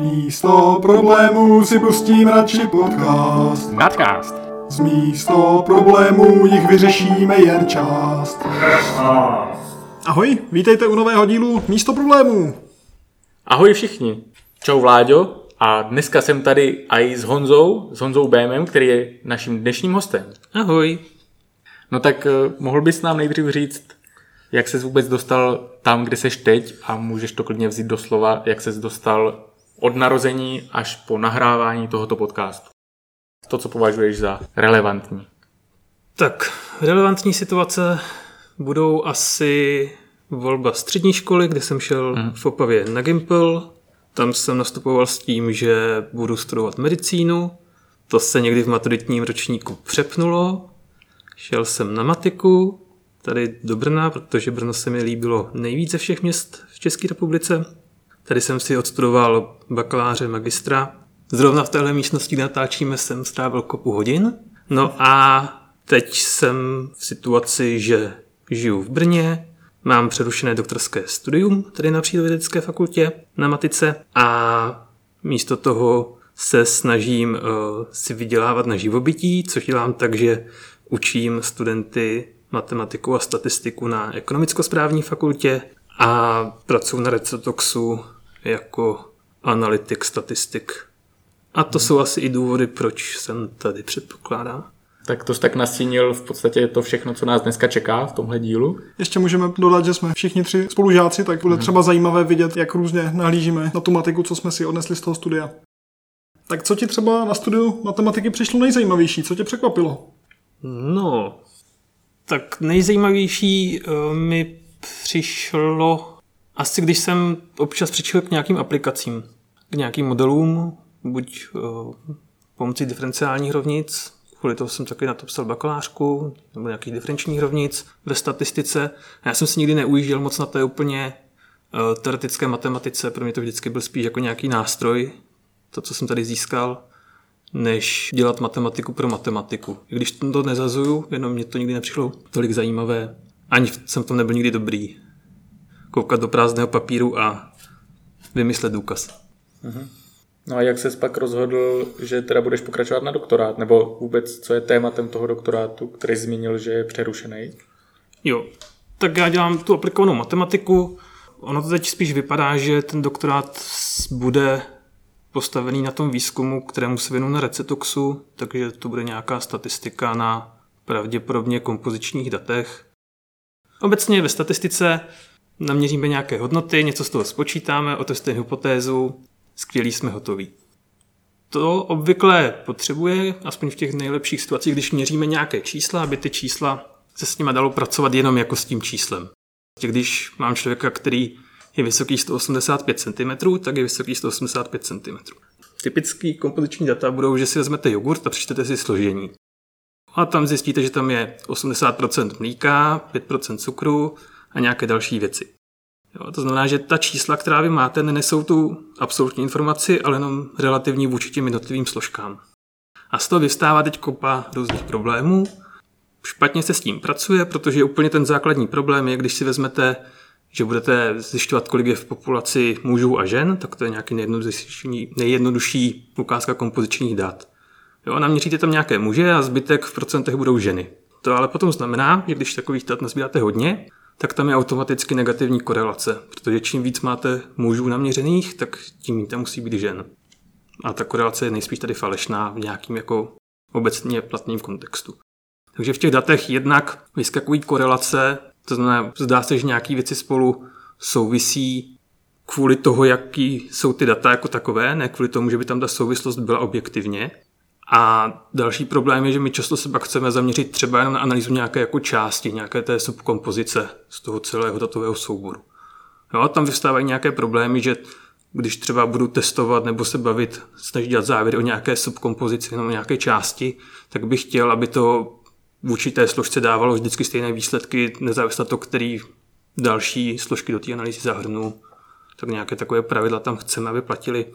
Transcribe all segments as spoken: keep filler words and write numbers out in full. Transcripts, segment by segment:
Místo problémů si pustím radši podcast. Nadcast. Z místo problémů jich vyřešíme jen část. Ahoj, vítejte u nového dílu Místo problémů. Ahoj všichni. Čau Vláďo. A dneska jsem tady i s Honzou, s Honzou Bémem, který je naším dnešním hostem. Ahoj. No tak mohl bys nám nejdřív říct, jak ses vůbec dostal tam, kde seš teď, a můžeš to klidně vzít do slova, jak ses dostal od narození až po nahrávání tohoto podcastu. To, co považuješ za relevantní. Tak, relevantní situace budou asi volba střední školy, kde jsem šel hmm. v Opavě na Gimpel. Tam jsem nastupoval s tím, že budu studovat medicínu. To se někdy v maturitním ročníku přepnulo. Šel jsem na matiku, tady do Brna, protože Brno se mi líbilo nejvíc ze všech měst v České republice. Tady jsem si odstudoval bakaláře, magistra. Zrovna v téhle místnosti natáčíme, jsem strávil kopu hodin. No a teď jsem v situaci, že žiju v Brně, mám přerušené doktorské studium tady na Přírodovědecké fakultě na matice a místo toho se snažím uh, si vydělávat na živobytí, což dělám tak, že učím studenty matematiku a statistiku na Ekonomicko-správní fakultě a pracuji na RECETOXu jako analytik, statistik. A to hmm. jsou asi i důvody, proč jsem tady, předpokládám. Tak to jsi tak nastínil v podstatě to všechno, co nás dneska čeká v tomhle dílu. Ještě můžeme dodat, že jsme všichni tři spolužáci, tak bude třeba zajímavé vidět, jak různě nahlížíme na tu matiku, co jsme si odnesli z toho studia. Tak co ti třeba na studiu matematiky přišlo nejzajímavější? Co tě překvapilo? No, tak nejzajímavější mi přišlo asi, když jsem občas přišel k nějakým aplikacím, k nějakým modelům, buď pomocí diferenciálních rovnic, kvůli toho jsem taky na to psal bakalářku, nebo nějakých diferenčních rovnic ve statistice. Já jsem si nikdy neujížděl moc na té úplně teoretické matematice, pro mě to vždycky byl spíš jako nějaký nástroj, to, co jsem tady získal, než dělat matematiku pro matematiku. I když to nezazuju, jenom mě to nikdy nepřišlo tolik zajímavé, ani jsem v tom nebyl nikdy dobrý. Koukat do prázdného papíru a vymyslet důkaz. Mhm. No a jak ses pak rozhodl, že teda budeš pokračovat na doktorát? Nebo vůbec, co je tématem toho doktorátu, který zmínil, že je přerušený? Jo, tak já dělám tu aplikovanou matematiku. Ono to teď spíš vypadá, že ten doktorát bude postavený na tom výzkumu, kterému se věnuju na RECETOXu, takže to bude nějaká statistika na pravděpodobně kompozičních datech. Obecně ve statistice naměříme nějaké hodnoty, něco z toho spočítáme, otestujeme hypotézu, skvělí, jsme hotoví. To obvykle potřebuje, aspoň v těch nejlepších situacích, když měříme nějaké čísla, aby ty čísla se s nimi dalo pracovat jenom jako s tím číslem. Když mám člověka, který je vysoký sto osmdesát pět centimetrů, tak je vysoký sto osmdesát pět centimetrů. Typický kompoziční data budou, že si vezmete jogurt a přečtete si složení. A tam zjistíte, že tam je osmdesát procent mlíka, pět procent cukru a nějaké další věci. Jo, to znamená, že ta čísla, která vy máte, nenesou tu absolutní informaci, ale jenom relativní vůči těm jednotlivým složkám. A z toho vystává teď kopa různých problémů. Špatně se s tím pracuje, protože úplně ten základní problém je, když si vezmete, že budete zjišťovat, kolik je v populaci mužů a žen, tak to je nějaký nejjednodušší, nejjednodušší ukázka kompozičních dat. Jo, naměříte tam nějaké muže a zbytek v procentech budou ženy. To ale potom znamená, že když takových dat nazbíráte hodně, tak tam je automaticky negativní korelace, protože čím víc máte mužů naměřených, tak tím méně musí být žen. A ta korelace je nejspíš tady falešná v nějakým jako obecně platným kontextu. Takže v těch datech jednak vyskakují korelace, to znamená, zdá se, že nějaké věci spolu souvisí kvůli toho, jaký jsou ty data jako takové, ne kvůli tomu, že by tam ta souvislost byla objektivně. A další problém je, že my často se pak chceme zaměřit třeba jenom na analýzu nějaké jako části, nějaké té subkompozice z toho celého datového souboru. No a tam vystávají nějaké problémy, že když třeba budu testovat nebo se bavit, snažit dělat závěry o nějaké subkompozici nebo nějaké části, tak bych chtěl, aby to v určité složce dávalo vždycky stejné výsledky, nezávisle na to, který další složky do té analýzy zahrnu. Tak nějaké takové pravidla tam chceme, aby platily.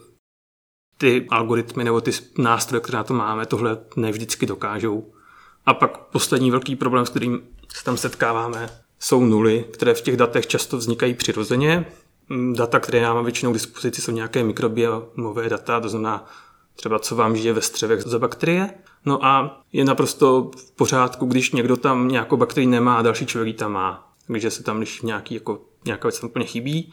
Ty algoritmy nebo ty nástroje, které na to máme, tohle ne vždycky dokážou. A pak poslední velký problém, s kterým se tam setkáváme, jsou nuly, které v těch datech často vznikají přirozeně. data, které nám většinou k dispozici, jsou nějaké mikrobiomové data, to znamená třeba co vám žije ve střevech za bakterie. No a je naprosto v pořádku, když někdo tam nějakou bakterii nemá a další člověk ji tam má. Takže se tam liší nějaký, jako, nějaká věc tam úplně chybí,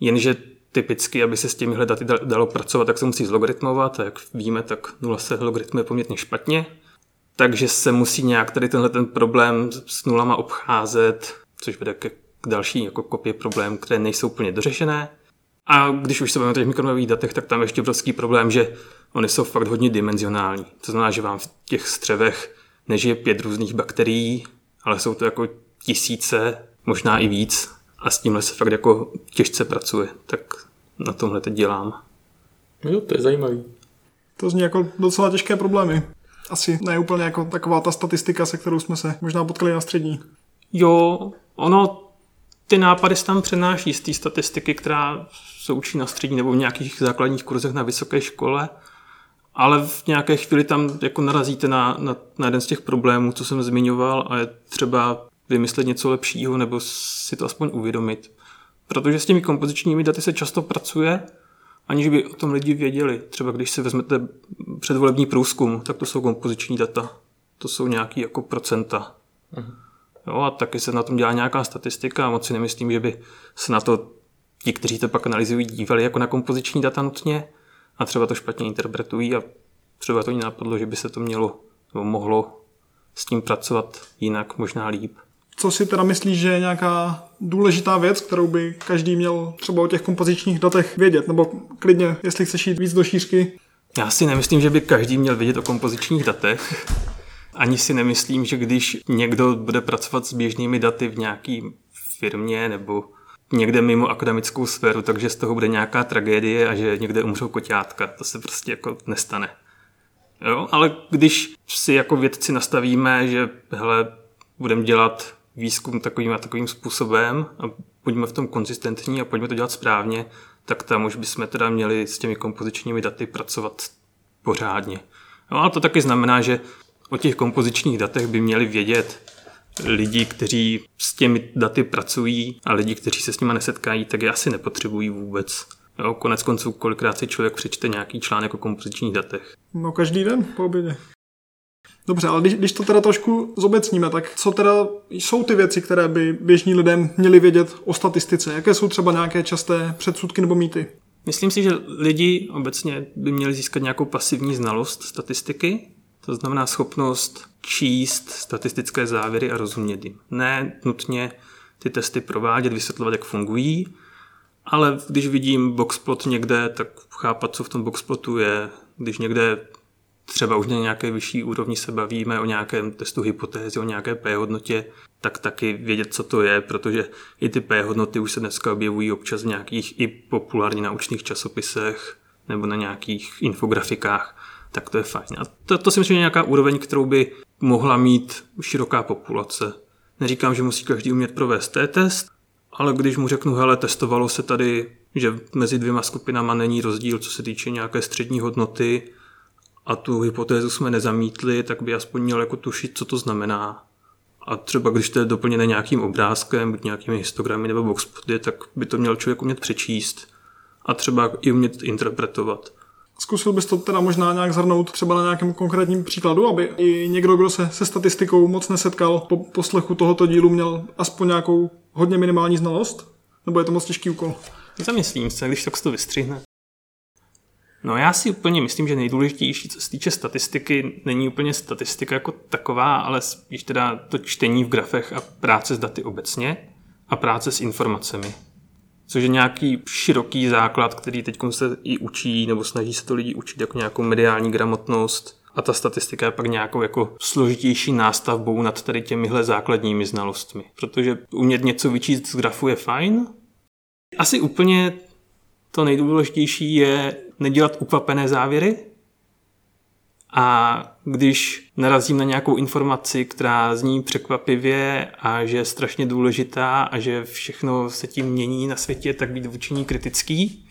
jenže typicky, aby se s těmihle daty dalo pracovat, tak se musí zlogaritmovat a jak víme, tak nula se logaritmuje poměrně špatně. Takže se musí nějak tady tenhle ten problém s nulama obcházet, což vede k další jako kopie problémů, které nejsou úplně dořešené. A když už se bavíme o těch mikronových datech, tak tam ještě obrovský problém, že oni jsou fakt hodně dimenzionální. To znamená, že vám v těch střevech nežije pět různých bakterií, ale jsou to jako tisíce, možná i víc. A s tímhle se fakt jako těžce pracuje. Tak na tomhle teď dělám. Jo, to je zajímavý. To zní jako docela těžké problémy. Asi ne úplně jako taková ta statistika, se kterou jsme se možná potkali na střední. Jo, ono, ty nápady se tam přenáší z té statistiky, která se učí na střední nebo v nějakých základních kurzech na vysoké škole, ale v nějaké chvíli tam jako narazíte na, na, na jeden z těch problémů, co jsem zmiňoval, a je třeba vymyslet něco lepšího nebo si to aspoň uvědomit. Protože s těmi kompozičními daty se často pracuje, aniž by o tom lidi věděli. Třeba když si vezmete předvolební průzkum, tak to jsou kompoziční data. To jsou nějaký jako procenta. Uh-huh. Jo, a taky se na tom dělá nějaká statistika a moc si nemyslím, že by se na to ti, kteří to pak analyzují, dívali jako na kompoziční data nutně a třeba to špatně interpretují a třeba to mě napadlo, že by se to mělo nebo mohlo s tím pracovat jinak, možná líp. Co si teda myslíš, že je nějaká důležitá věc, kterou by každý měl třeba o těch kompozičních datech vědět, nebo klidně, jestli chceš jít víc do šířky? Já si nemyslím, že by každý měl vědět o kompozičních datech. Ani si nemyslím, že když někdo bude pracovat s běžnými daty v nějaký firmě nebo někde mimo akademickou sféru, takže z toho bude nějaká tragédie a že někde umřou koťátka. To se prostě jako nestane. Jo? Ale když si jako vědci nastavíme, že hele, budeme dělat výzkum takovým a takovým způsobem a pojďme v tom konzistentní a pojďme to dělat správně, tak tam už bychom teda měli s těmi kompozičními daty pracovat pořádně. No, ale to taky znamená, že o těch kompozičních datech by měli vědět lidi, kteří s těmi daty pracují, a lidi, kteří se s nimi nesetkají, tak je asi nepotřebují vůbec. Jo, konec konců, kolikrát si člověk přečte nějaký článek o kompozičních datech. No každý den po obědě. Dobře, ale když, když to teda trošku zobecníme, tak co teda jsou ty věci, které by běžní lidem měli vědět o statistice? Jaké jsou třeba nějaké časté předsudky nebo mýty? Myslím si, že lidi obecně by měli získat nějakou pasivní znalost statistiky, to znamená schopnost číst statistické závěry a rozumět jim. Ne nutně ty testy provádět, vysvětlovat, jak fungují, ale když vidím boxplot někde, tak chápat, co v tom boxplotu je, když někde třeba už na nějaké vyšší úrovni se bavíme o nějakém testu hypotézy, o nějaké p-hodnotě, tak taky vědět, co to je, protože i ty p-hodnoty už se dneska objevují občas v nějakých i populárně naučných časopisech nebo na nějakých infografikách, tak to je fajn. A to, to si myslím, že je nějaká úroveň, kterou by mohla mít široká populace. Neříkám, že musí každý umět provést té-test, ale když mu řeknu, hele, testovalo se tady, že mezi dvěma skupinama není rozdíl, co se týče nějaké střední hodnoty, a tu hypotézu jsme nezamítli, tak by aspoň měl jako tušit, co to znamená. A třeba když to je doplněné nějakým obrázkem, buď nějakými histogramy nebo boxplody, tak by to měl člověk umět přečíst a třeba i umět interpretovat. Zkusil bys to teda možná nějak zhrnout třeba na nějakém konkrétním příkladu, aby i někdo, kdo se se statistikou moc nesetkal, po poslechu tohoto dílu měl aspoň nějakou hodně minimální znalost? Nebo je to moc těžký úkol? Zamyslím se, když tak se to vystřihne. No já si úplně myslím, že nejdůležitější, co se týče statistiky, není úplně statistika jako taková, ale spíš teda to čtení v grafech a práce s daty obecně a práce s informacemi. Což je nějaký široký základ, který teď se i učí, nebo snaží se to lidi učit jako nějakou mediální gramotnost, a ta statistika je pak nějakou jako složitější nástavbou nad tady těmihle základními znalostmi. Protože umět něco vyčíst z grafu je fajn. Asi úplně to nejdůležitější je nedělat ukvapené závěry, a když narazím na nějakou informaci, která zní překvapivě a že je strašně důležitá a že všechno se tím mění na světě, tak být vůči ní kritický.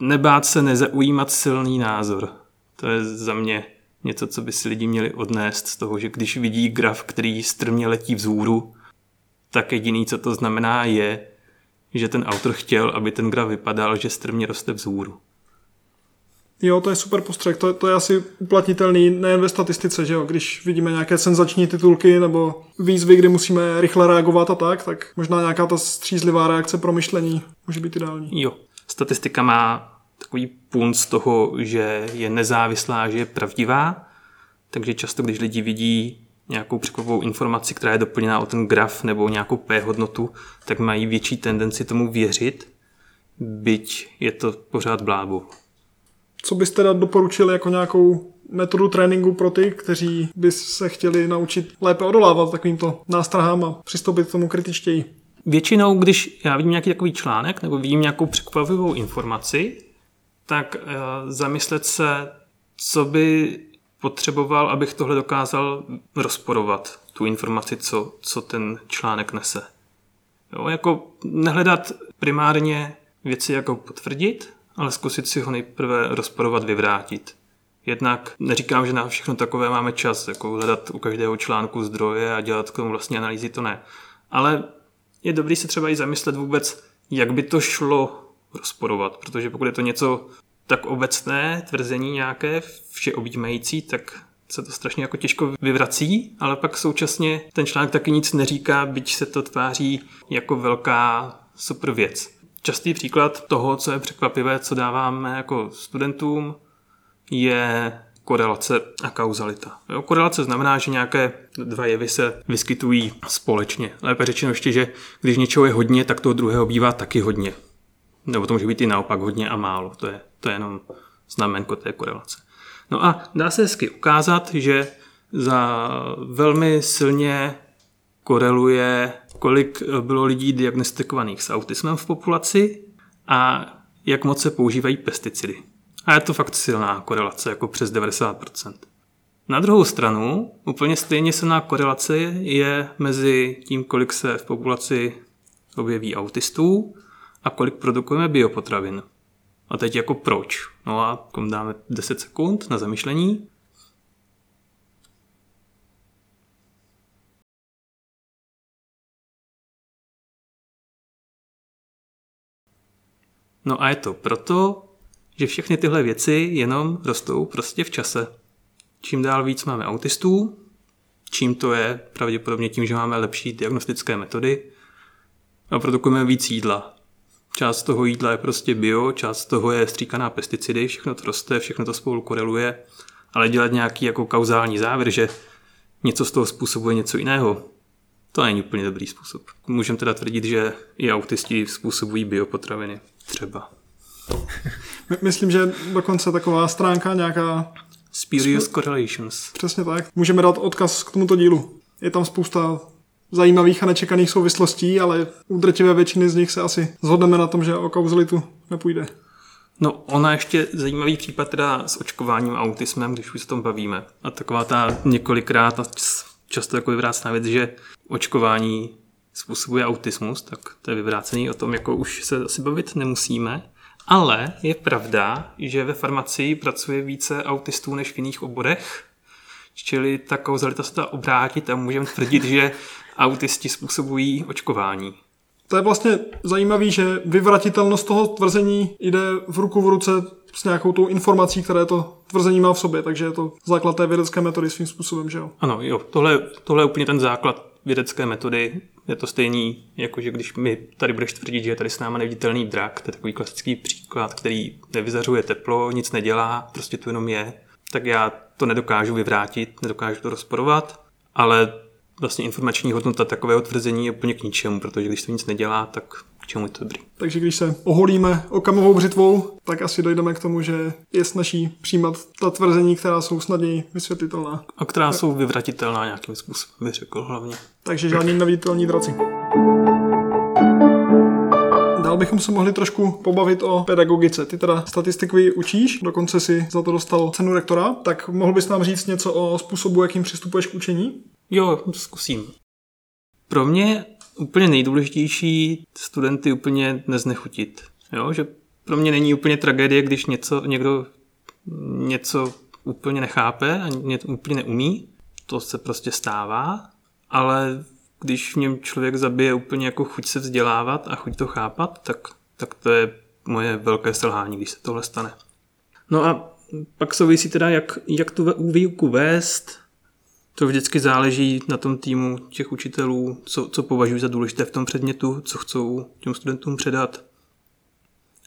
Nebát se nezaujímat silný názor. To je za mě něco, co by si lidi měli odnést z toho, že když vidí graf, který strmě letí vzhůru, tak jediný, co to znamená, je, že ten autor chtěl, aby ten graf vypadal, že strmě roste vzhůru. Jo, to je super postřeh, to, to je asi uplatnitelný nejen ve statistice, že jo, když vidíme nějaké senzační titulky nebo výzvy, kdy musíme rychle reagovat a tak, tak možná nějaká ta střízlivá reakce pro myšlení může být ideální. Jo, statistika má takový punc toho, že je nezávislá, že je pravdivá, takže často, když lidi vidí nějakou překvapovou informaci, která je doplněná o ten graf nebo nějakou p-hodnotu, tak mají větší tendenci tomu věřit, byť je to pořád blábol. Co byste teda doporučili jako nějakou metodu tréninku pro ty, kteří by se chtěli naučit lépe odolávat takovýmto nástrahám a přistoupit k tomu kritičtěji? Většinou, když já vidím nějaký takový článek nebo vidím nějakou překvapivou informaci, tak zamyslet se, co by potřeboval, abych tohle dokázal rozporovat, tu informaci, co, co ten článek nese. Jo, jako nehledat primárně věci jako potvrdit, ale zkusit si ho nejprve rozporovat, vyvrátit. Jednak neříkám, že na všechno takové máme čas, jako hledat u každého článku zdroje a dělat k tomu vlastně analýzy, to ne. Ale je dobré se třeba i zamyslet vůbec, jak by to šlo rozporovat, protože pokud je to něco tak obecné, tvrzení nějaké, všeobjímající, tak se to strašně jako těžko vyvrací, ale pak současně ten článek taky nic neříká, byť se to tváří jako velká super věc. Častý příklad toho, co je překvapivé, co dáváme jako studentům, je korelace a kauzalita. Jo, korelace znamená, že nějaké dva jevy se vyskytují společně. Lépe řečeno ještě, že když něčeho je hodně, tak toho druhého bývá taky hodně. Nebo to může být i naopak hodně a málo. To je, to je jenom znamenko té korelace. No a dá se hezky ukázat, že za velmi silně koreluje, kolik bylo lidí diagnostikovaných s autismem v populaci a jak moc se používají pesticidy. A je to fakt silná korelace, jako přes devadesát procent. Na druhou stranu, úplně stejně silná korelace je mezi tím, kolik se v populaci objeví autistů a kolik produkujeme biopotravin. A teď jako proč? No a kom dáme deset sekund na zamyšlení. No a je to proto, že všechny tyhle věci jenom rostou prostě v čase. Čím dál víc máme autistů, čím to je pravděpodobně tím, že máme lepší diagnostické metody a produkujeme víc jídla. Část toho jídla je prostě bio, část toho je stříkaná pesticidy, všechno to roste, všechno to spolu koreluje, ale dělat nějaký jako kauzální závěr, že něco z toho způsobuje něco jiného, to není úplně dobrý způsob. Můžeme teda tvrdit, že i autisti způsobují biopotraviny. Třeba. Myslím, že dokonce taková stránka nějaká... Spurious correlations. Přesně tak. Můžeme dát odkaz k tomuto dílu. Je tam spousta zajímavých a nečekaných souvislostí, ale u drtivé většiny z nich se asi zhodneme na tom, že o kauzalitu nepůjde. No, ona ještě zajímavý případ teda s očkováním a autismem, když už se tom bavíme. A taková ta několikrát a často jako vyvrácená věc, že očkování způsobuje autismus, tak to je vyvrácený, o tom jako už se asi bavit nemusíme, ale je pravda, že ve farmacii pracuje více autistů než v jiných oborech, čili ta kauzalita se dá obrátit a můžeme tvrdit, že autisti způsobují očkování. To je vlastně zajímavé, že vyvratitelnost toho tvrzení jde v ruku v ruce s nějakou tou informací, které to tvrzení má v sobě, takže je to základ té vědecké metody svým způsobem, že jo? Ano, jo, tohle, tohle je úplně ten základ vědecké metody. Je to stejný, jakože když mi tady budeš tvrdit, že je tady s náma neviditelný drak, to je takový klasický příklad, který nevyzařuje teplo, nic nedělá, prostě tu jenom je, tak já to nedokážu vyvrátit, nedokážu to rozporovat, ale vlastně informační hodnota takového tvrzení je úplně k ničemu, protože když to nic nedělá, tak k čemu je to dobrý. Takže když se oholíme okamovou břitvou, tak asi dojdeme k tomu, že je snaží přijímat ta tvrzení, která jsou snadněji vysvětlitelná. A která tak. jsou vyvratitelná nějakým způsobem, bych řekl hlavně. Takže žádný neviditelní draci. Dál bychom se mohli trošku pobavit o pedagogice. Ty teda statistiky učíš, dokonce si za to dostal cenu rektora, tak mohl bys nám říct něco o způsobu, jakým přistupuješ k učení? Jo, zkusím. Pro mě úplně nejdůležitější studenty úplně neznechutit. Jo, že pro mě není úplně tragédie, když něco, někdo něco úplně nechápe a něco úplně neumí. To se prostě stává, ale když v něm člověk zabije úplně jako chuť se vzdělávat a chuť to chápat, tak, tak to je moje velké selhání, když se tohle stane. No a pak souvisí teda, jak, jak tu výuku vést. To vždycky záleží na tom týmu těch učitelů, co, co považují za důležité v tom předmětu, co chcou těm studentům předat.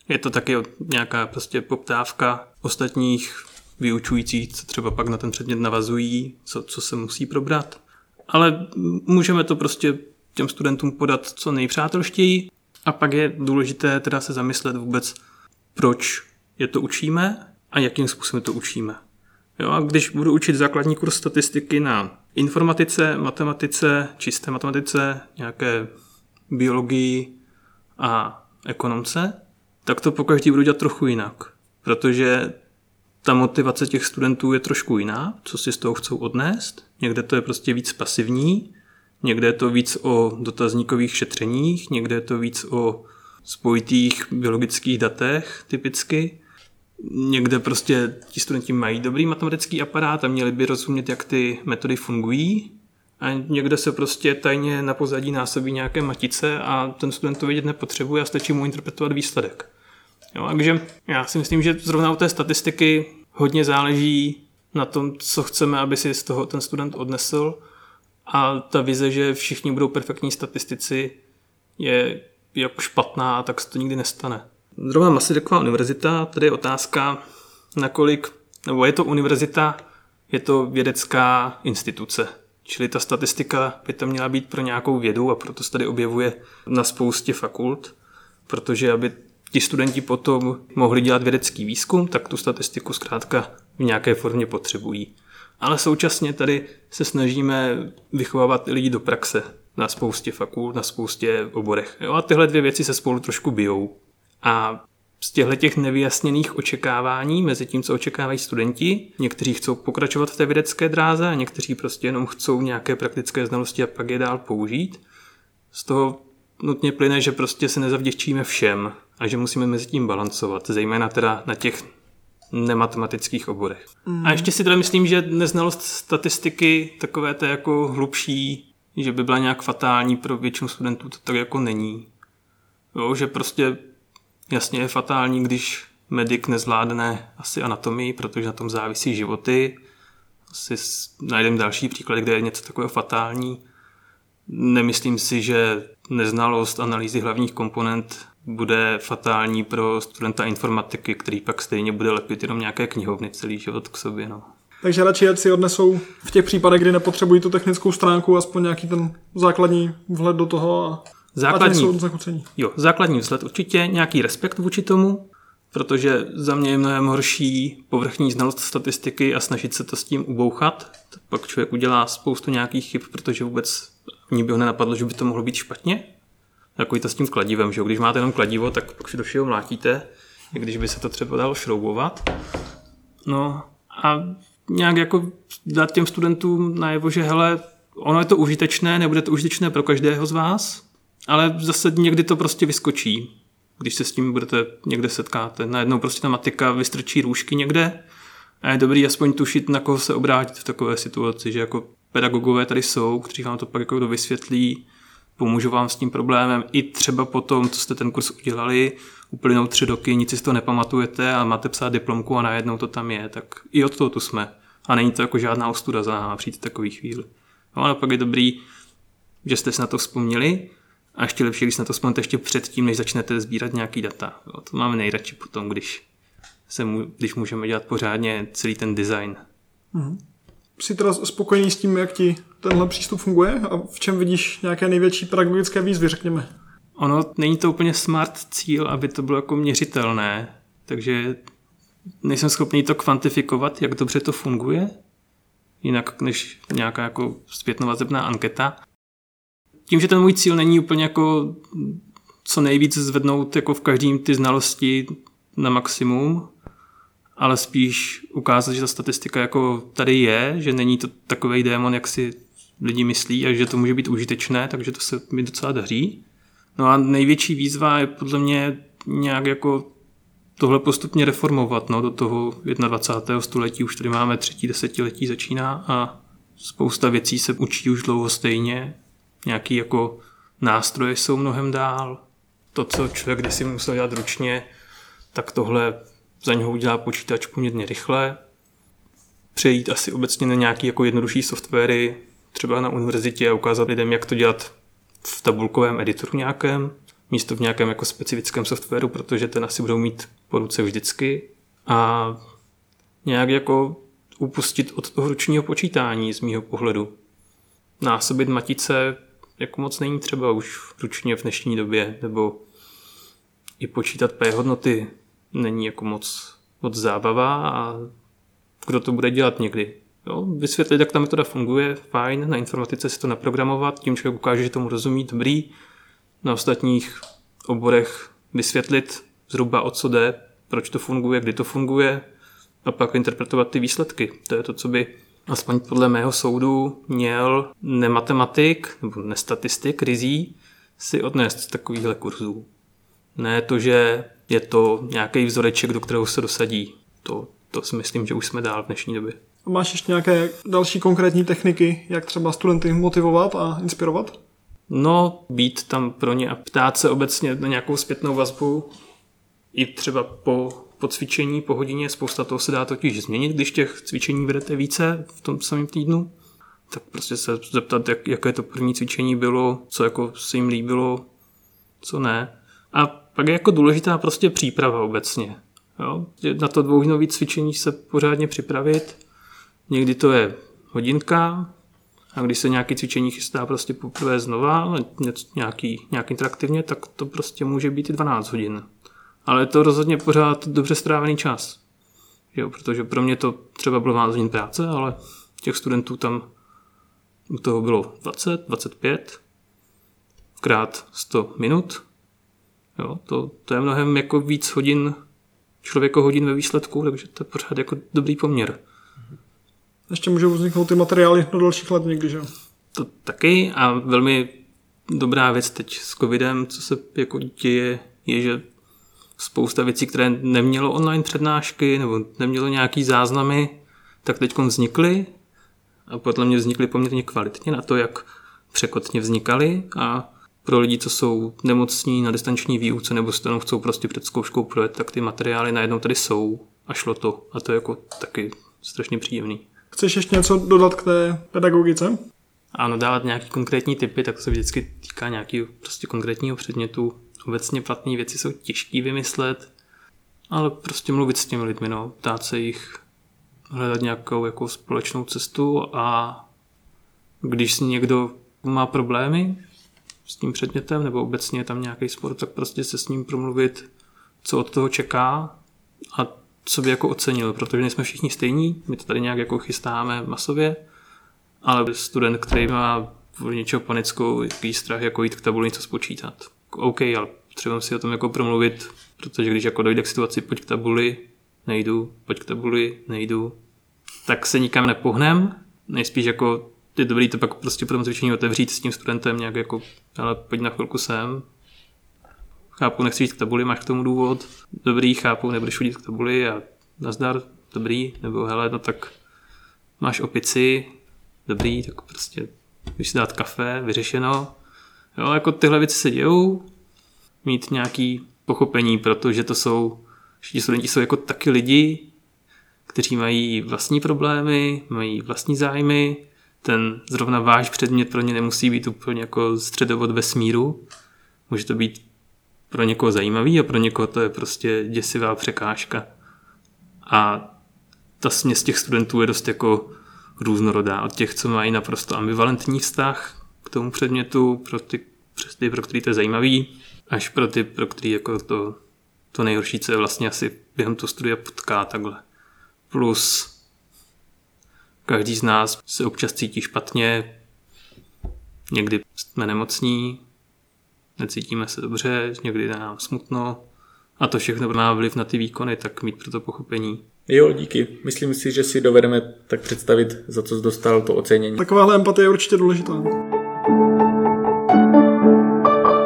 Je to taky nějaká prostě poptávka ostatních vyučujících, co třeba pak na ten předmět navazují, co, co se musí probrat. Ale můžeme to prostě těm studentům podat co nejpřátelštěji a pak je důležité teda se zamyslet vůbec, proč je to učíme a jakým způsobem to učíme. Jo, a když budu učit základní kurz statistiky na informatice, matematice, čisté matematice, nějaké biologii a ekonomce, tak to pokaždý budu dělat trochu jinak, protože ta motivace těch studentů je trošku jiná, co si z toho chcou odnést. Někde to je prostě víc pasivní, někde je to víc o dotazníkových šetřeních, někde je to víc o spojitých biologických datech typicky. Někde prostě ti studenti mají dobrý matematický aparát a měli by rozumět, jak ty metody fungují. A někde se prostě tajně na pozadí násobí nějaké matice a ten student to vědět nepotřebuje a stačí mu interpretovat výsledek. Jo, takže já si myslím, že zrovna u té statistiky hodně záleží na tom, co chceme, aby si z toho ten student odnesl. A ta vize, že všichni budou perfektní statistici, je jako špatná a tak se to nikdy nestane. Zrovna Masarykova univerzita, tady je otázka, nakolik, nebo je to univerzita, je to vědecká instituce. Čili ta statistika by tam měla být pro nějakou vědu a proto se tady objevuje na spoustě fakult, protože aby ti studenti potom mohli dělat vědecký výzkum, tak tu statistiku zkrátka v nějaké formě potřebují. Ale současně tady se snažíme vychovávat lidi do praxe na spoustě fakult, na spoustě oborech. Jo, a tyhle dvě věci se spolu trošku bijou. A z těchto těch nevyjasněných očekávání mezi tím, co očekávají studenti, někteří chcou pokračovat v té vědecké dráze a někteří prostě jenom chcou nějaké praktické znalosti a pak je dál použít. Z toho nutně plyne, že prostě se nezavděčíme všem a že musíme mezi tím balancovat, zejména teda na těch nematematických oborech. Mm. A ještě si teda myslím, že neznalost statistiky takové té jako hlubší, že by byla nějak fatální pro většinu studentů, to tak jako není. Jo, že prostě jasně je fatální, když medik nezvládne asi anatomii, protože na tom závisí životy. Asi najdeme další příklad, kde je něco takového fatální. Nemyslím si, že neznalost analýzy hlavních komponent bude fatální pro studenta informatiky, který pak stejně bude lepit jenom nějaké knihovny celý život k sobě. No. Takže radši si odnesou v těch případech, kdy nepotřebují tu technickou stránku, aspoň nějaký ten základní vhled do toho a... Základní, jo, základní vzhled určitě, nějaký respekt vůči tomu, protože za mě je mnohem horší povrchní znalost statistiky a snažit se to s tím ubouchat. To pak člověk udělá spoustu nějakých chyb, protože vůbec mě by ho nenapadlo, že by to mohlo být špatně. Takový to s tím kladivem, že jo? Když máte jenom kladivo, tak pak si do všeho mlátíte, i když by se to třeba dalo šroubovat. No a nějak jako dát těm studentům najevo, že hele, ono je to užitečné, nebude to užitečné pro každého z vás, ale zase někdy to prostě vyskočí, když se s tím budete někde setkáte. Najednou prostě ta matika vystrčí růžky někde a je dobrý aspoň tušit, na koho se obrátit v takové situaci, že jako pedagogové tady jsou, kteří vám to pak jako dovysvětlí, pomůžu vám s tím problémem i třeba potom, co jste ten kurz udělali, uplynou tři roky, nic si z toho nepamatujete a máte psát diplomku a najednou to tam je, tak i od toho tu jsme. A není to jako žádná ostuda za náma přijít v takový chvíli. No a pak je dobrý, že jste si na to vzpomněli. A ještě lepší, když na to vzpomněte ještě předtím, než začnete sbírat nějaký data. Jo, to máme nejradši potom, když, se mu, když můžeme dělat pořádně celý ten design. Mm-hmm. Jsi teda spokojený s tím, jak ti tenhle přístup funguje? A v čem vidíš nějaké největší pedagogické výzvy, řekněme? Ono, není to úplně smart cíl, aby to bylo jako měřitelné. Takže nejsem schopný to kvantifikovat, jak dobře to funguje. Jinak než nějaká jako zpětnovazebná anketa. Tím, že ten můj cíl není úplně jako co nejvíc zvednout jako v každém ty znalosti na maximum, ale spíš ukázat, že ta statistika jako tady je, že není to takovej démon, jak si lidi myslí a že to může být užitečné, takže to se mi docela daří. No a největší výzva je podle mě nějak jako tohle postupně reformovat. No, do toho dvacátého prvního století už tady máme třetí desetiletí začíná a spousta věcí se učí už dlouho stejně. nějaký jako nástroje jsou mnohem dál. To, co člověk kdysi musel dělat ručně, tak tohle za něho udělá počítač poměrně rychle. Přejít asi obecně na nějaké jako jednodušší softwary, třeba na univerzitě, a ukázat lidem, jak to dělat v tabulkovém editoru nějakém, místo v nějakém jako specifickém softwaru, protože ten asi budou mít po ruce vždycky. A nějak jako upustit od toho ručního počítání z mýho pohledu. Násobit matice jako moc není třeba už ručně v dnešní době, nebo i počítat p-hodnoty není jako moc, moc zábava a kdo to bude dělat někdy. Jo, vysvětlit, jak ta metoda funguje, fajn, na informatice si to naprogramovat, tím člověk ukáže, že tomu rozumí, dobrý, na ostatních oborech vysvětlit zhruba o co jde, proč to funguje, kdy to funguje a pak interpretovat ty výsledky. To je to, co by aspoň podle mého soudu měl nematematik nebo nestatistik rizí si odnést z takovýchhle kurzů. Ne to, že je to nějaký vzoreček, do kterého se dosadí. To, to si myslím, že už jsme dál v dnešní době. A máš ještě nějaké další konkrétní techniky, jak třeba studenty motivovat a inspirovat? No, být tam pro ně a ptát se obecně na nějakou zpětnou vazbu. I třeba po, po cvičení, po hodině, spousta toho se dá totiž změnit, když těch cvičení vedete více v tom samém týdnu. Tak prostě se zeptat, jak, jaké to první cvičení bylo, co jako se jim líbilo, co ne. A pak je jako důležitá prostě příprava obecně. Jo? Na to dvouhinové cvičení se pořádně připravit. Někdy to je hodinka a když se nějaké cvičení chystá prostě poprvé znova, nějaký, nějak interaktivně, tak to prostě může být i dvanáct hodin. Ale je to rozhodně pořád dobře strávený čas. Jo, protože pro mě to třeba bylo dvanáct hodin práce, ale těch studentů tam u toho bylo dvacet, dvacet pět krát sto minut. Jo, to, to je mnohem jako víc hodin, člověko hodin ve výsledku, takže to je pořád jako dobrý poměr. Ještě můžou vzniknout ty materiály do dalších let někdy, že? To taky a velmi dobrá věc teď s covidem, co se jako děje, je, že spousta věcí, které nemělo online přednášky nebo nemělo nějaký záznamy, tak teď vznikly a podle mě vznikly poměrně kvalitně na to, jak překotně vznikaly a pro lidi, co jsou nemocní na distanční výuce nebo se jenom chcou prostě před zkouškou projet, tak ty materiály najednou tady jsou a šlo to a to je jako taky strašně příjemný. Chceš ještě něco dodat k té pedagogice? Ano, dávat nějaké konkrétní tipy, tak se vždycky týká nějakého prostě konkrétního předmětu. Obecně platné věci jsou těžké vymyslet, ale prostě mluvit s těmi lidmi, no, ptát se jich, hledat nějakou jako společnou cestu a když si někdo má problémy s tím předmětem nebo obecně je tam nějaký spor, tak prostě se s ním promluvit, co od toho čeká a co by jako ocenil, protože nejsme všichni stejní, my to tady nějak jako chystáme masově, ale student, který má v něčeho panickou, jaký strach, jako jít k tabuli něco spočítat. OK, ale potřebujeme si o tom jako promluvit, protože když jako dojde k situaci, pojď k tabuli, nejdu, pojď k tabuli, nejdu, tak se nikam nepohnem, nejspíš jako je dobrý to pak prostě po tom cvičení otevřít s tím studentem nějak jako, ale pojď na chvilku sem, chápu, nechci jít k tabuli, máš k tomu důvod, dobrý, chápu, nebudeš jít k tabuli a nazdar, dobrý, nebo hele, no tak máš opici, dobrý, tak prostě když si dát kafe, vyřešeno. Jo, jako tyhle věci se dějou, mít nějaký pochopení, protože to jsou, všichni studenti jsou jako taky lidi, kteří mají vlastní problémy, mají vlastní zájmy, ten zrovna váš předmět pro ně nemusí být úplně jako středovod vesmíru, může to být pro někoho zajímavý a pro někoho to je prostě děsivá překážka. A ta směs těch studentů je dost jako různorodá, od těch, co mají naprosto ambivalentní vztah k tomu předmětu, pro ty, přes ty, pro který to je zajímavý, až pro ty, pro který jako to, to nejhorší, co je vlastně asi během toho studia potká takhle. Plus každý z nás se občas cítí špatně, někdy jsme nemocní, necítíme se dobře, někdy je nám smutno a to všechno má vliv na ty výkony, tak mít pro to pochopení. Jo, díky. Myslím si, že si dovedeme tak představit, za co jsi dostal to ocenění. Takováhle empatie je určitě důležitá.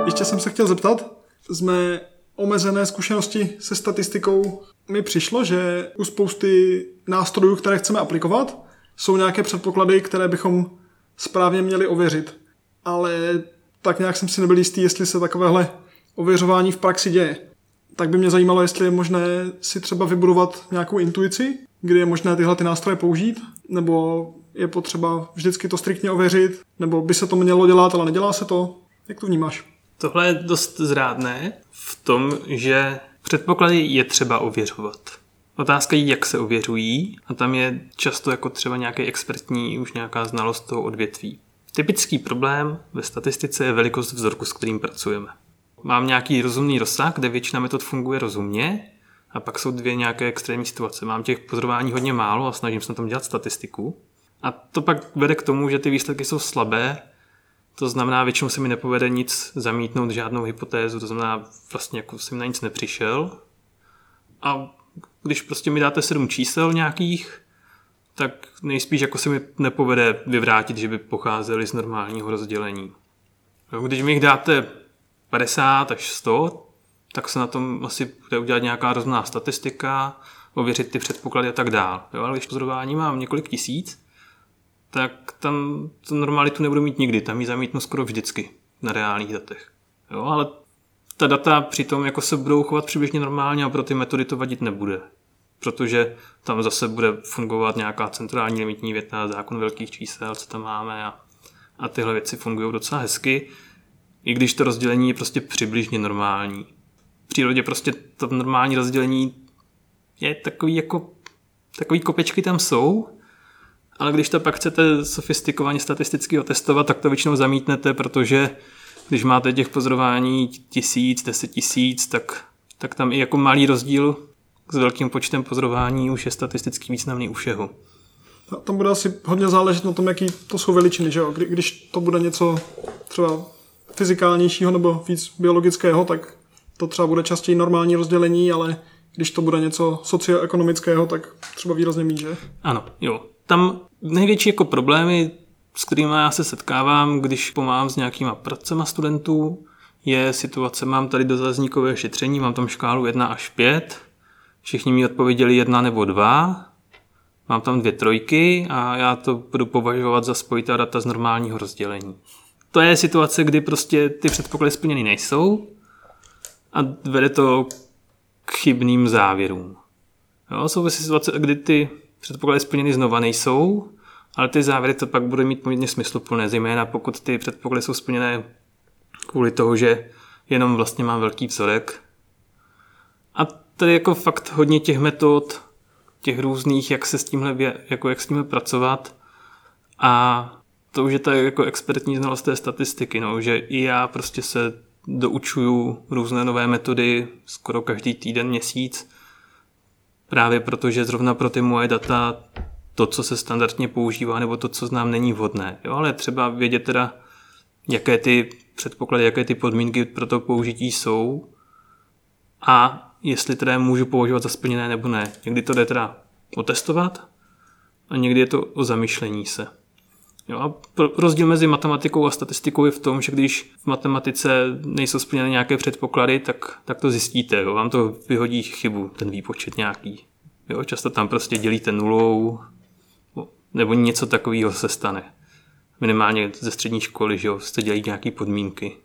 Ještě jsem se chtěl zeptat, z mé omezené zkušenosti se statistikou mi přišlo, že u spousty nástrojů, které chceme aplikovat, jsou nějaké předpoklady, které bychom správně měli ověřit. ale tak nějak jsem si nebyl jistý, jestli se takovéhle ověřování v praxi děje. Tak by mě zajímalo, jestli je možné si třeba vybudovat nějakou intuici, kdy je možné tyhle ty nástroje použít, nebo je potřeba vždycky to striktně ověřit, nebo by se to mělo dělat, ale nedělá se to. Jak to vnímáš? Tohle je dost zrádné v tom, že předpoklady je třeba ověřovat. Otázka je, jak se ověřují, a tam je často jako třeba nějaký expertní, už nějaká znalost toho odvětví. Typický problém ve statistice je velikost vzorku, s kterým pracujeme. Mám nějaký rozumný rozsah, kde většina metod funguje rozumně, a pak jsou dvě nějaké extrémní situace. Mám těch pozorování hodně málo a snažím se na tom dělat statistiku. A to pak vede k tomu, že ty výsledky jsou slabé, to znamená, většinou se mi nepovede nic zamítnout, žádnou hypotézu, to znamená, vlastně jako jsem na nic nepřišel. A když prostě mi dáte sedm čísel nějakých, tak nejspíš jako se mi nepovede vyvrátit, že by pocházely z normálního rozdělení. Když mi jich dáte padesát až sto, tak se na tom asi bude udělat nějaká rozumná statistika, ověřit ty předpoklady a tak dál. Jo, ale když pozorování mám několik tisíc, tak tam to normalitu nebudu mít nikdy, tam ji zamítnu skoro vždycky na reálných datech. Jo, ale ta data přitom jako se budou chovat přibližně normálně a pro ty metody to vadit nebude. Protože tam zase bude fungovat nějaká centrální limitní věta, zákon velkých čísel, co tam máme a, a tyhle věci fungují docela hezky, i když to rozdělení je prostě přibližně normální. V přírodě prostě to normální rozdělení je takový jako, takový kopečky tam jsou, ale když to pak chcete sofistikovaně statisticky otestovat, tak to většinou zamítnete, protože když máte těch pozorování tisíc, deset tisíc, tak, tak tam i jako malý rozdíl s velkým počtem pozorování už je statisticky významný u všeho. Tam bude asi hodně záležet na tom, jaký to jsou veličiny, že jo? Kdy, když to bude něco třeba fyzikálnějšího nebo víc biologického, tak to třeba bude častěji normální rozdělení, ale když to bude něco socioekonomického, tak třeba výrazně méně, že? Ano, jo. Tam největší jako problémy, s kterými já se setkávám, když pomáhám s nějakýma pracema studentů, je situace, mám tady dotazníkové šetření, mám tam škálu jedna až pět, všichni mi odpověděli jedna nebo dva, mám tam dvě trojky a já to budu považovat za spojitá data z normálního rozdělení. To je situace, kdy prostě ty předpoklady splněny nejsou a vede to k chybným závěrům. Jo, jsou vlastně situace, kdy ty předpoklady splněny znova nejsou, ale ty závěry to pak bude mít poměrně smysluplné, zejména pokud ty předpoklady jsou splněné kvůli toho, že jenom vlastně mám velký vzorek. A tady jako fakt hodně těch metod, těch různých, jak se s tímhle, jako jak s tímhle pracovat. A to už je ta jako expertní znalost té statistiky, no, že i já prostě se doučuju různé nové metody skoro každý týden, měsíc, právě protože zrovna pro ty moje data to, co se standardně používá, nebo to, co znám, není vhodné. Jo, ale třeba vědět teda, jaké ty předpoklady, jaké ty podmínky pro to použití jsou a jestli teda můžu považovat za splněné nebo ne. Někdy to jde teda otestovat a někdy je to o zamýšlení se. Jo, a rozdíl mezi matematikou a statistikou je v tom, že když v matematice nejsou splněné nějaké předpoklady, tak, tak to zjistíte. Jo. Vám to vyhodí chybu, ten výpočet nějaký. Jo, často tam prostě dělíte nulou, nebo něco takového se stane. Minimálně ze střední školy, že jo, jste dělí nějaké podmínky.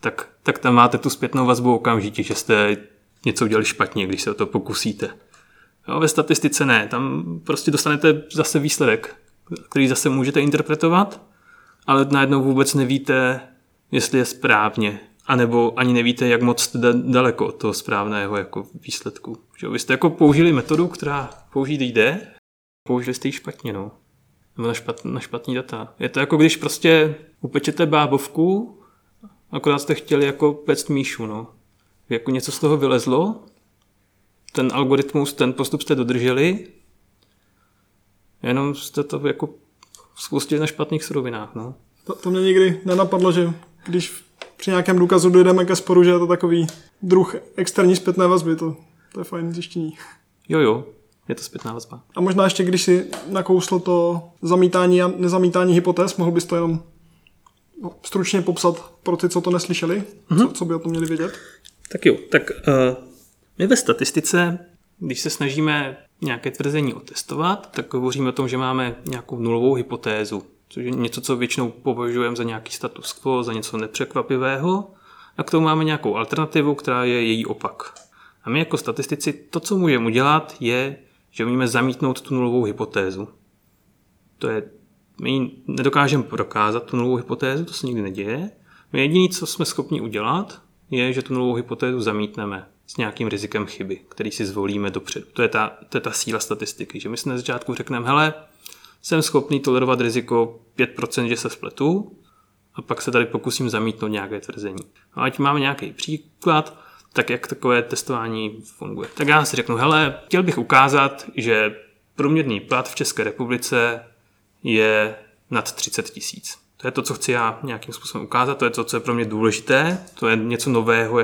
Tak, tak tam máte tu zpětnou vazbu okamžitě, že jste něco udělali špatně, když se o to pokusíte. Jo, ve statistice ne, tam prostě dostanete zase výsledek, který zase můžete interpretovat, ale najednou vůbec nevíte, jestli je správně, anebo ani nevíte, jak moc daleko od toho správného jako výsledku. Že vy jste jako použili metodu, která použít jde, použili jste ji špatně, no. Nebo na, špat, na špatný data. Je to jako když prostě upečete bábovku, akorát jste chtěli jako péct míšu, no. Jako něco z toho vylezlo, ten algoritmus, ten postup jste dodrželi, jenom jste to jako spustili na špatných surovinách. No. To, to mě nikdy nenapadlo, že když při nějakém důkazu dojdeme ke sporu, že je to takový druh externí zpětné vazby, to, to je fajn zjištění. Jo, jo, je to zpětná vazba. A možná ještě, když si nakousl to zamítání a nezamítání hypotéz, mohl bys to jenom stručně popsat pro ty, co to neslyšeli, mhm. co, co by o tom měli vědět? Tak jo, tak uh, my ve statistice, když se snažíme nějaké tvrzení otestovat, tak hovoříme o tom, že máme nějakou nulovou hypotézu. což je něco, co většinou považujeme za nějaký status quo, za něco nepřekvapivého, a k tomu máme nějakou alternativu, která je její opak. A my jako statistici to, co můžeme udělat, je, že umíme zamítnout tu nulovou hypotézu. To je, my nedokážeme prokázat tu nulovou hypotézu, to se nikdy neděje. My jediné, co jsme schopni udělat, je, že tu nulovou hypotézu zamítneme s nějakým rizikem chyby, který si zvolíme dopředu. To je ta, to je ta síla statistiky, že my si na začátku řekneme, hele, jsem schopný tolerovat riziko pět procent, že se spletu, a pak se tady pokusím zamítnout nějaké tvrzení. A ať máme nějaký příklad, tak jak takové testování funguje. Tak já si řeknu, hele, chtěl bych ukázat, že průměrný plat v České republice je nad třicet tisíc. To je to, co chci já nějakým způsobem ukázat, to je to, co je pro mě důležité, to je něco nového.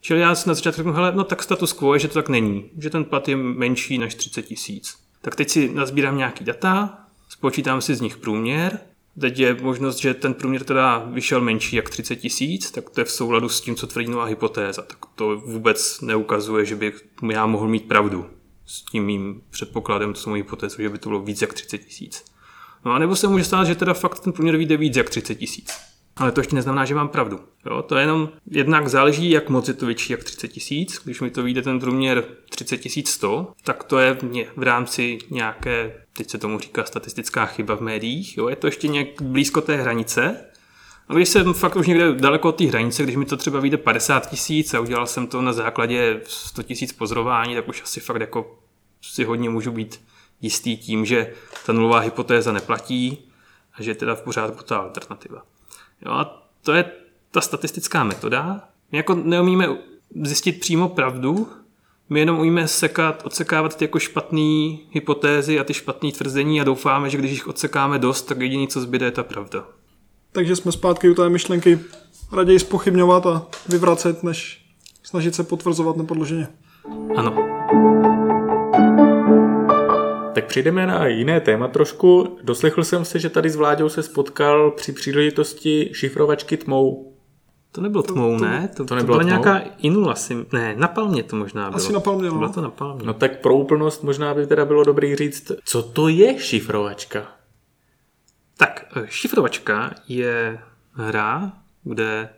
Čili já si na začátku řeknu, hele, no tak status quo je, že to tak není, že ten plat je menší než třicet tisíc. Tak teď si nazbírám nějaký data, spočítám si z nich průměr. Teď je možnost, že ten průměr teda vyšel menší jak třicet tisíc, tak to je v souladu s tím, co tvrdí nová hypotéza. Tak to vůbec neukazuje, že bych já mohl mít pravdu s tím mým předpokladem, co jsou mojí hypotézu, že by to bylo víc jak třicet tisíc. No a nebo se může stát, že teda fakt ten průměr vyjde víc jak třicet tisíc. Ale to ještě neznamená, že mám pravdu. Jo, to je jenom, jednak záleží, jak moc je to větší jak třicet tisíc. Když mi to vyjde ten průměr třicet tisíc sto, tak to je v rámci nějaké, teď se tomu říká statistická chyba v médiích, jo, je to ještě nějak blízko té hranice. A když jsem fakt už někde daleko od té hranice, když mi to třeba vyjde padesát tisíc a udělal jsem to na základě sto tisíc pozorování, tak už asi fakt jako si hodně můžu být jistý tím, že ta nulová hypotéza neplatí a že je teda v pořádku ta alternativa. Jo, a to je ta statistická metoda. My jako neumíme zjistit přímo pravdu, my jenom umíme sekat, odsekávat ty jako špatné hypotézy a ty špatné tvrzení a doufáme, že když jich odsekáme dost, tak jediné, co zbyde, je ta pravda. Takže jsme zpátky u té myšlenky raději zpochybňovat a vyvracet, než snažit se potvrzovat nepodloženě. Ano. Tak přejdeme na jiné téma trošku. Doslechl jsem se, že tady s Vláďou se spotkal při příležitosti šifrovačky Tmou. To nebylo Tmou, ne? To, to, to byla nějaká inula. Ne, na Palmě to možná bylo. Asi na Palmě, no. Bylo to na Palmě. No tak pro úplnost možná by teda bylo dobrý říct, co to je šifrovačka? Tak, šifrovačka je hra, kde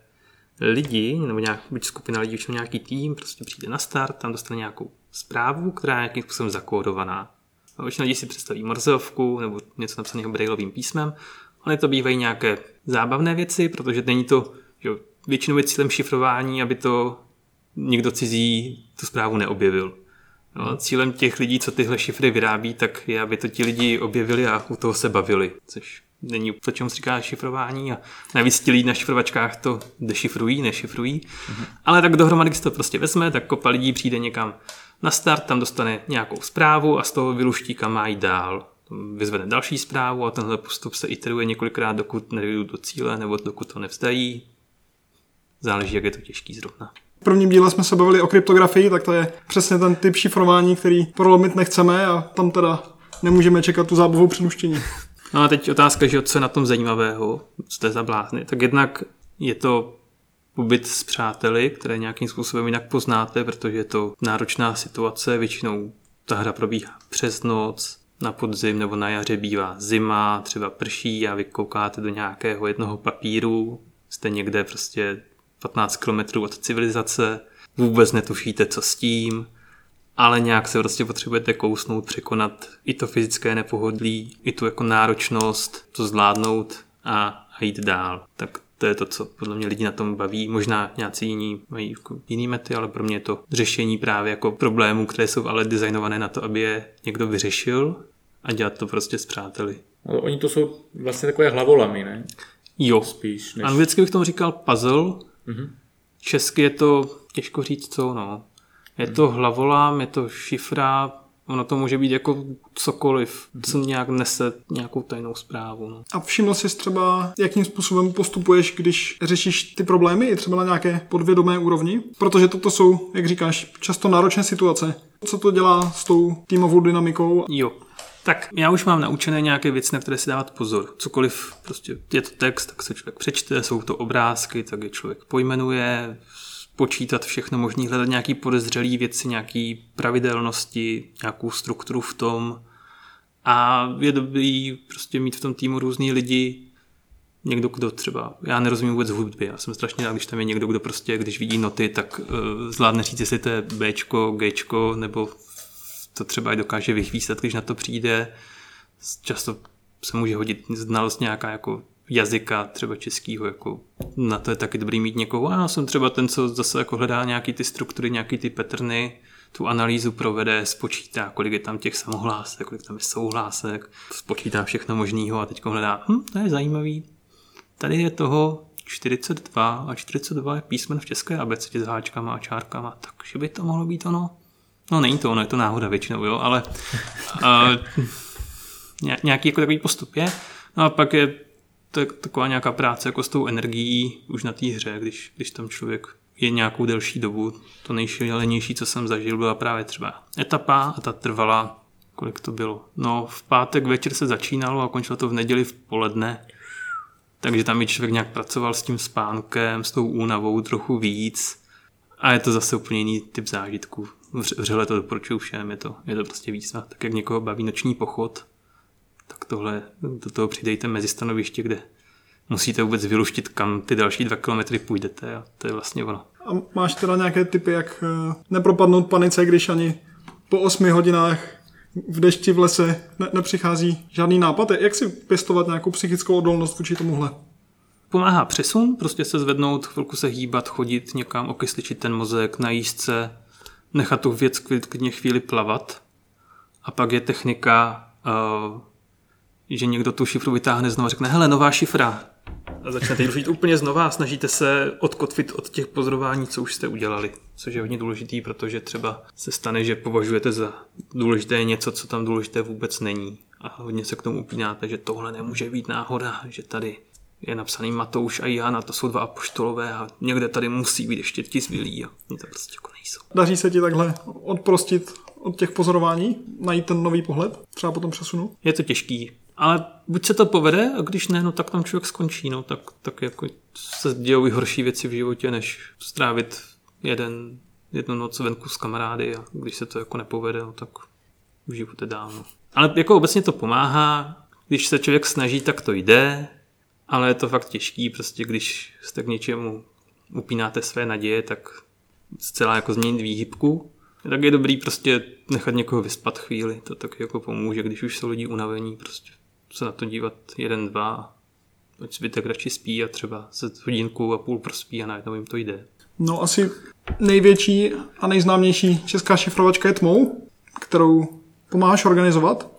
lidi, nebo nějak, buď skupina lidí, už nějaký tým, prostě přijde na start, tam dostane nějakou zprávu, která je nějakým způsobem zakódovaná. Většina lidí si představí morzovku nebo něco napsaného brailovým písmem, ale to bývají nějaké zábavné věci, protože není to, že většinou je cílem šifrování, aby to někdo cizí tu zprávu neobjevil. No, cílem těch lidí, co tyhle šifry vyrábí, tak je, aby to ti lidi objevili a u toho se bavili, což není to, čemu se říká šifrování, a navíc ti lidi na šifrovačkách to dešifrují, nešifrují, mhm. ale tak dohromady, když to prostě vezme, tak kopa lidí přijde někam na start, tam dostane nějakou zprávu a z toho vyluští, kam má jít dál. Vyzvedne další zprávu a tenhle postup se iteruje několikrát, dokud nedojdou do cíle nebo dokud to nevzdají. Záleží, jak je to těžký zrovna. V prvním díle jsme se bavili o kryptografii, tak to je přesně ten typ šifrování, který prolomit nechceme a tam teda nemůžeme čekat tu zábavu předluštění. No a teď otázka, že co je na tom zajímavého, co to je za blázny. Tak jednak je to pobyt s přáteli, které nějakým způsobem jinak poznáte, protože je to náročná situace, většinou ta hra probíhá přes noc, na podzim nebo na jaře bývá zima, třeba prší a vy koukáte do nějakého jednoho papíru, jste někde prostě patnáct kilometrů od civilizace, vůbec netušíte, co s tím, ale nějak se prostě potřebujete kousnout, překonat i to fyzické nepohodlí, i tu jako náročnost, to zvládnout a, a jít dál. Tak to je to, co podle mě lidi na tom baví. Možná nějací jiní mají jako jiný mety, ale pro mě je to řešení právě jako problémů, které jsou ale designované na to, aby je někdo vyřešil, a dělat to prostě s přáteli. Ale oni to jsou vlastně takové hlavolamy, ne? Jo. Spíš než... Anglicky bych tomu říkal puzzle. Mm-hmm. Česky je to, těžko říct co, no. Je mm-hmm. to hlavolam, je to šifra, ono to může být jako cokoliv, co nějak nese nějakou tajnou zprávu. No. A všiml jsi třeba, jakým způsobem postupuješ, když řešíš ty problémy i třeba na nějaké podvědomé úrovni? Protože toto jsou, jak říkáš, často náročné situace. Co to dělá s tou týmovou dynamikou? Jo, tak já už mám naučené nějaké věci, na které si dávat pozor. Cokoliv, prostě je to text, tak se člověk přečte, jsou to obrázky, tak je člověk pojmenuje, počítat všechno možný, hledat nějaký podezřelý věci, nějaký pravidelnosti, nějakou strukturu v tom A je dobrý prostě mít v tom týmu různý lidi, někdo, kdo třeba, já nerozumím vůbec hudby, já jsem strašně rád, když tam je někdo, kdo prostě, když vidí noty, tak uh, zvládne říct, jestli to je Bčko, Gčko, nebo to třeba i dokáže vychvístat, když na to přijde. Často se může hodit znalost nějaká jako jazyka, třeba českýho, jako na to je taky dobrý mít někoho. A já jsem třeba ten, co zase jako hledá nějaký ty struktury, nějaký ty patterny, tu analýzu provede, spočítá, kolik je tam těch samohlásek, kolik tam je souhlásek, spočítá všechno možného a teď hledá, hm, to je zajímavý. Tady je toho čtyřicet dva a čtyřicet dva je písmen v české abecedě s háčkama a čárkama, takže by to mohlo být ono. No není to ono, je to náhoda většinou, jo, ale a, nějaký jako takový postup je. No a pak je tak, taková nějaká práce jako s tou energií už na té hře, když, když tam člověk je nějakou delší dobu. To nejšílenější, co jsem zažil, byla právě třeba etapa a ta trvala, kolik to bylo. No v pátek večer se začínalo a končilo to v neděli v poledne. Takže tam i člověk nějak pracoval s tím spánkem, s tou únavou trochu víc. A je to zase úplně jiný typ zážitků. Vřele to doporučuju všem, je to, je to prostě výzva. Tak jak někoho baví noční pochod, tak tohle, do toho přidejte mezistanoviště, kde musíte vůbec vyluštit, kam ty další dva kilometry půjdete. A to je vlastně ono. A máš teda nějaké tipy, jak nepropadnout panice, když ani po osmi hodinách v dešti, v lese ne- nepřichází žádný nápad? Jak si pěstovat nějakou psychickou odolnost vůči tomuhle? Pomáhá přesun, prostě se zvednout, chvilku se hýbat, chodit někam, okysličit ten mozek, najíst se, nechat tu věc klidně chvíli plavat. A pak je technika, uh, že někdo tu šifru vytáhne znova a řekne, hele, nová šifra. A začnete rušit úplně znova a snažíte se odkotvit od těch pozorování, co už jste udělali. Což je hodně důležitý, protože třeba se stane, že považujete za důležité něco, co tam důležité vůbec není. A hodně se k tomu upínáte, že tohle nemůže být náhoda, že tady je napsaný Matouš a Jana, to jsou dva apoštolové a někde tady musí být ještě ti zbylí a oni to prostě jako nejsou. Daří se ti takhle odprostit od těch pozorování, najít ten nový pohled, třeba potom přesunu? Je to těžký. Ale buď se to povede, a když ne, no tak tam člověk skončí, no tak, tak jako se dějou i horší věci v životě, než strávit jeden, jednu noc venku s kamarády a když se to jako nepovede, no tak v životě dál. No. Ale jako obecně to pomáhá, když se člověk snaží, tak to jde, ale je to fakt těžký, prostě když jste k něčemu upínáte své naděje, tak zcela jako změnit výhybku. Tak je dobrý prostě nechat někoho vyspat chvíli, to taky jako pomůže, když už jsou lidi unavení, prostě se na to dívat jeden, dva, ať zbytek radši spí a třeba se hodinku a půl prospí a najednou jim to jde. No asi největší a nejznámější česká šifrovačka je Tmou, kterou pomáháš organizovat,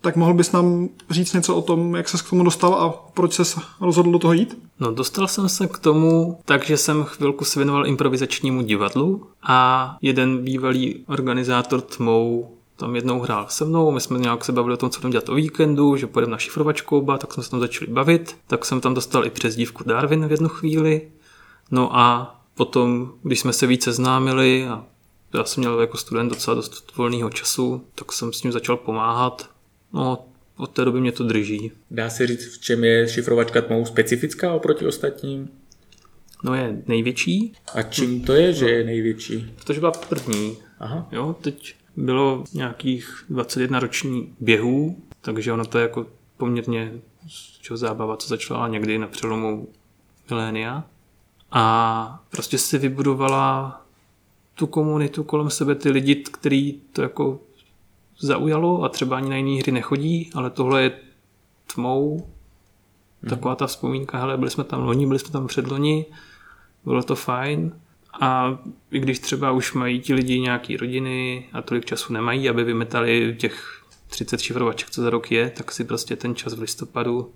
tak mohl bys nám říct něco o tom, jak ses k tomu dostal a proč ses rozhodl do toho jít? No dostal jsem se k tomu, takže jsem chvilku se věnoval improvizačnímu divadlu a jeden bývalý organizátor Tmou tam jednou hrál se mnou, my jsme nějak se bavili o tom, co tam dělat o víkendu, že půjdeme na šifrovačku oba, tak jsme se tam začali bavit, tak jsem tam dostal i přezdívku Darwin v jednu chvíli, no a potom, když jsme se víc seznámili a já jsem měl jako student docela dost volného času, tak jsem s ním začal pomáhat, no od té doby mě to drží. Dá se říct, v čem je šifrovačka Tmou specifická oproti ostatním? No je největší. A čím to je, že je největší? Protože byla první. Aha. Jo, teď bylo nějakých dvacet jedna roční běhů, takže ono to je jako poměrně zábava, co začala někdy na přelomu milénia. A prostě si vybudovala tu komunitu kolem sebe, ty lidi, který to jako zaujalo a třeba ani na jiné hry nechodí, ale tohle je Tmou. Taková ta vzpomínka, hele, byli jsme tam loni, byli jsme tam předloni, bylo to fajn. A i když třeba už mají ti lidi nějaký rodiny a tolik času nemají, aby vymetali těch třicet šifrovaček, co za rok je, tak si prostě ten čas v listopadu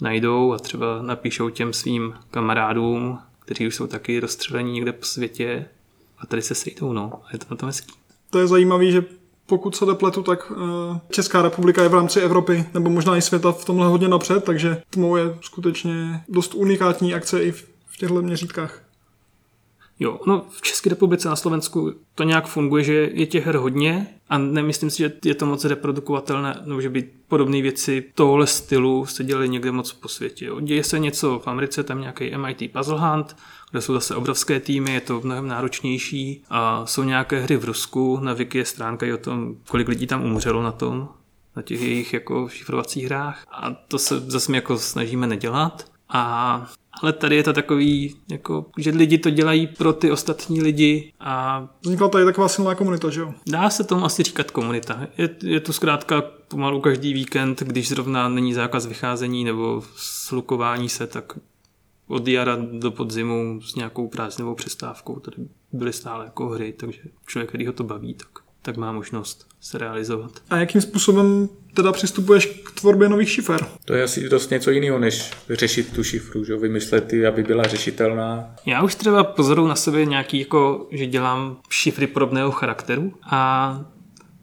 najdou a třeba napíšou těm svým kamarádům, kteří už jsou taky rozstřelení někde po světě a tady se sejdou, no. A je to na tom hezký. To je zajímavé, že pokud se dopletu, tak Česká republika je v rámci Evropy nebo možná i světa v tomhle hodně napřed, takže Tmou je skutečně dost unikátní akce i v těchto měřítkách. Jo, no v České republice na Slovensku to nějak funguje, že je těch her hodně a nemyslím si, že je to moc reprodukovatelné, nebo že by podobné věci tohle stylu se dělaly někde moc po světě. Jo. Děje se něco v Americe, tam nějaký M I T Puzzle Hunt, kde jsou zase obrovské týmy, je to mnohem náročnější a jsou nějaké hry v Rusku, na Wiki je stránka i o tom, kolik lidí tam umřelo na tom na těch jejich jako šifrovacích hrách a to se zase my jako snažíme nedělat. A, ale tady je to takový, jako, že lidi to dělají pro ty ostatní lidi. A vznikla tady taková silná komunita, že jo? Dá se tomu asi říkat komunita. Je, je to zkrátka pomalu každý víkend, když zrovna není zákaz vycházení nebo slukování se, tak od jara do podzimu s nějakou prázdninovou přestávkou. Tady byly stále jako hry, takže člověk, který ho to baví, tak, tak má možnost se realizovat. A jakým způsobem teda přistupuješ k tvorbě nových šifer? To je asi dost něco jiného, než řešit tu šifru, že? Vymyslet ji, aby byla řešitelná. Já už třeba pozoruju na sobě nějaký, jako, že dělám šifry podobného charakteru a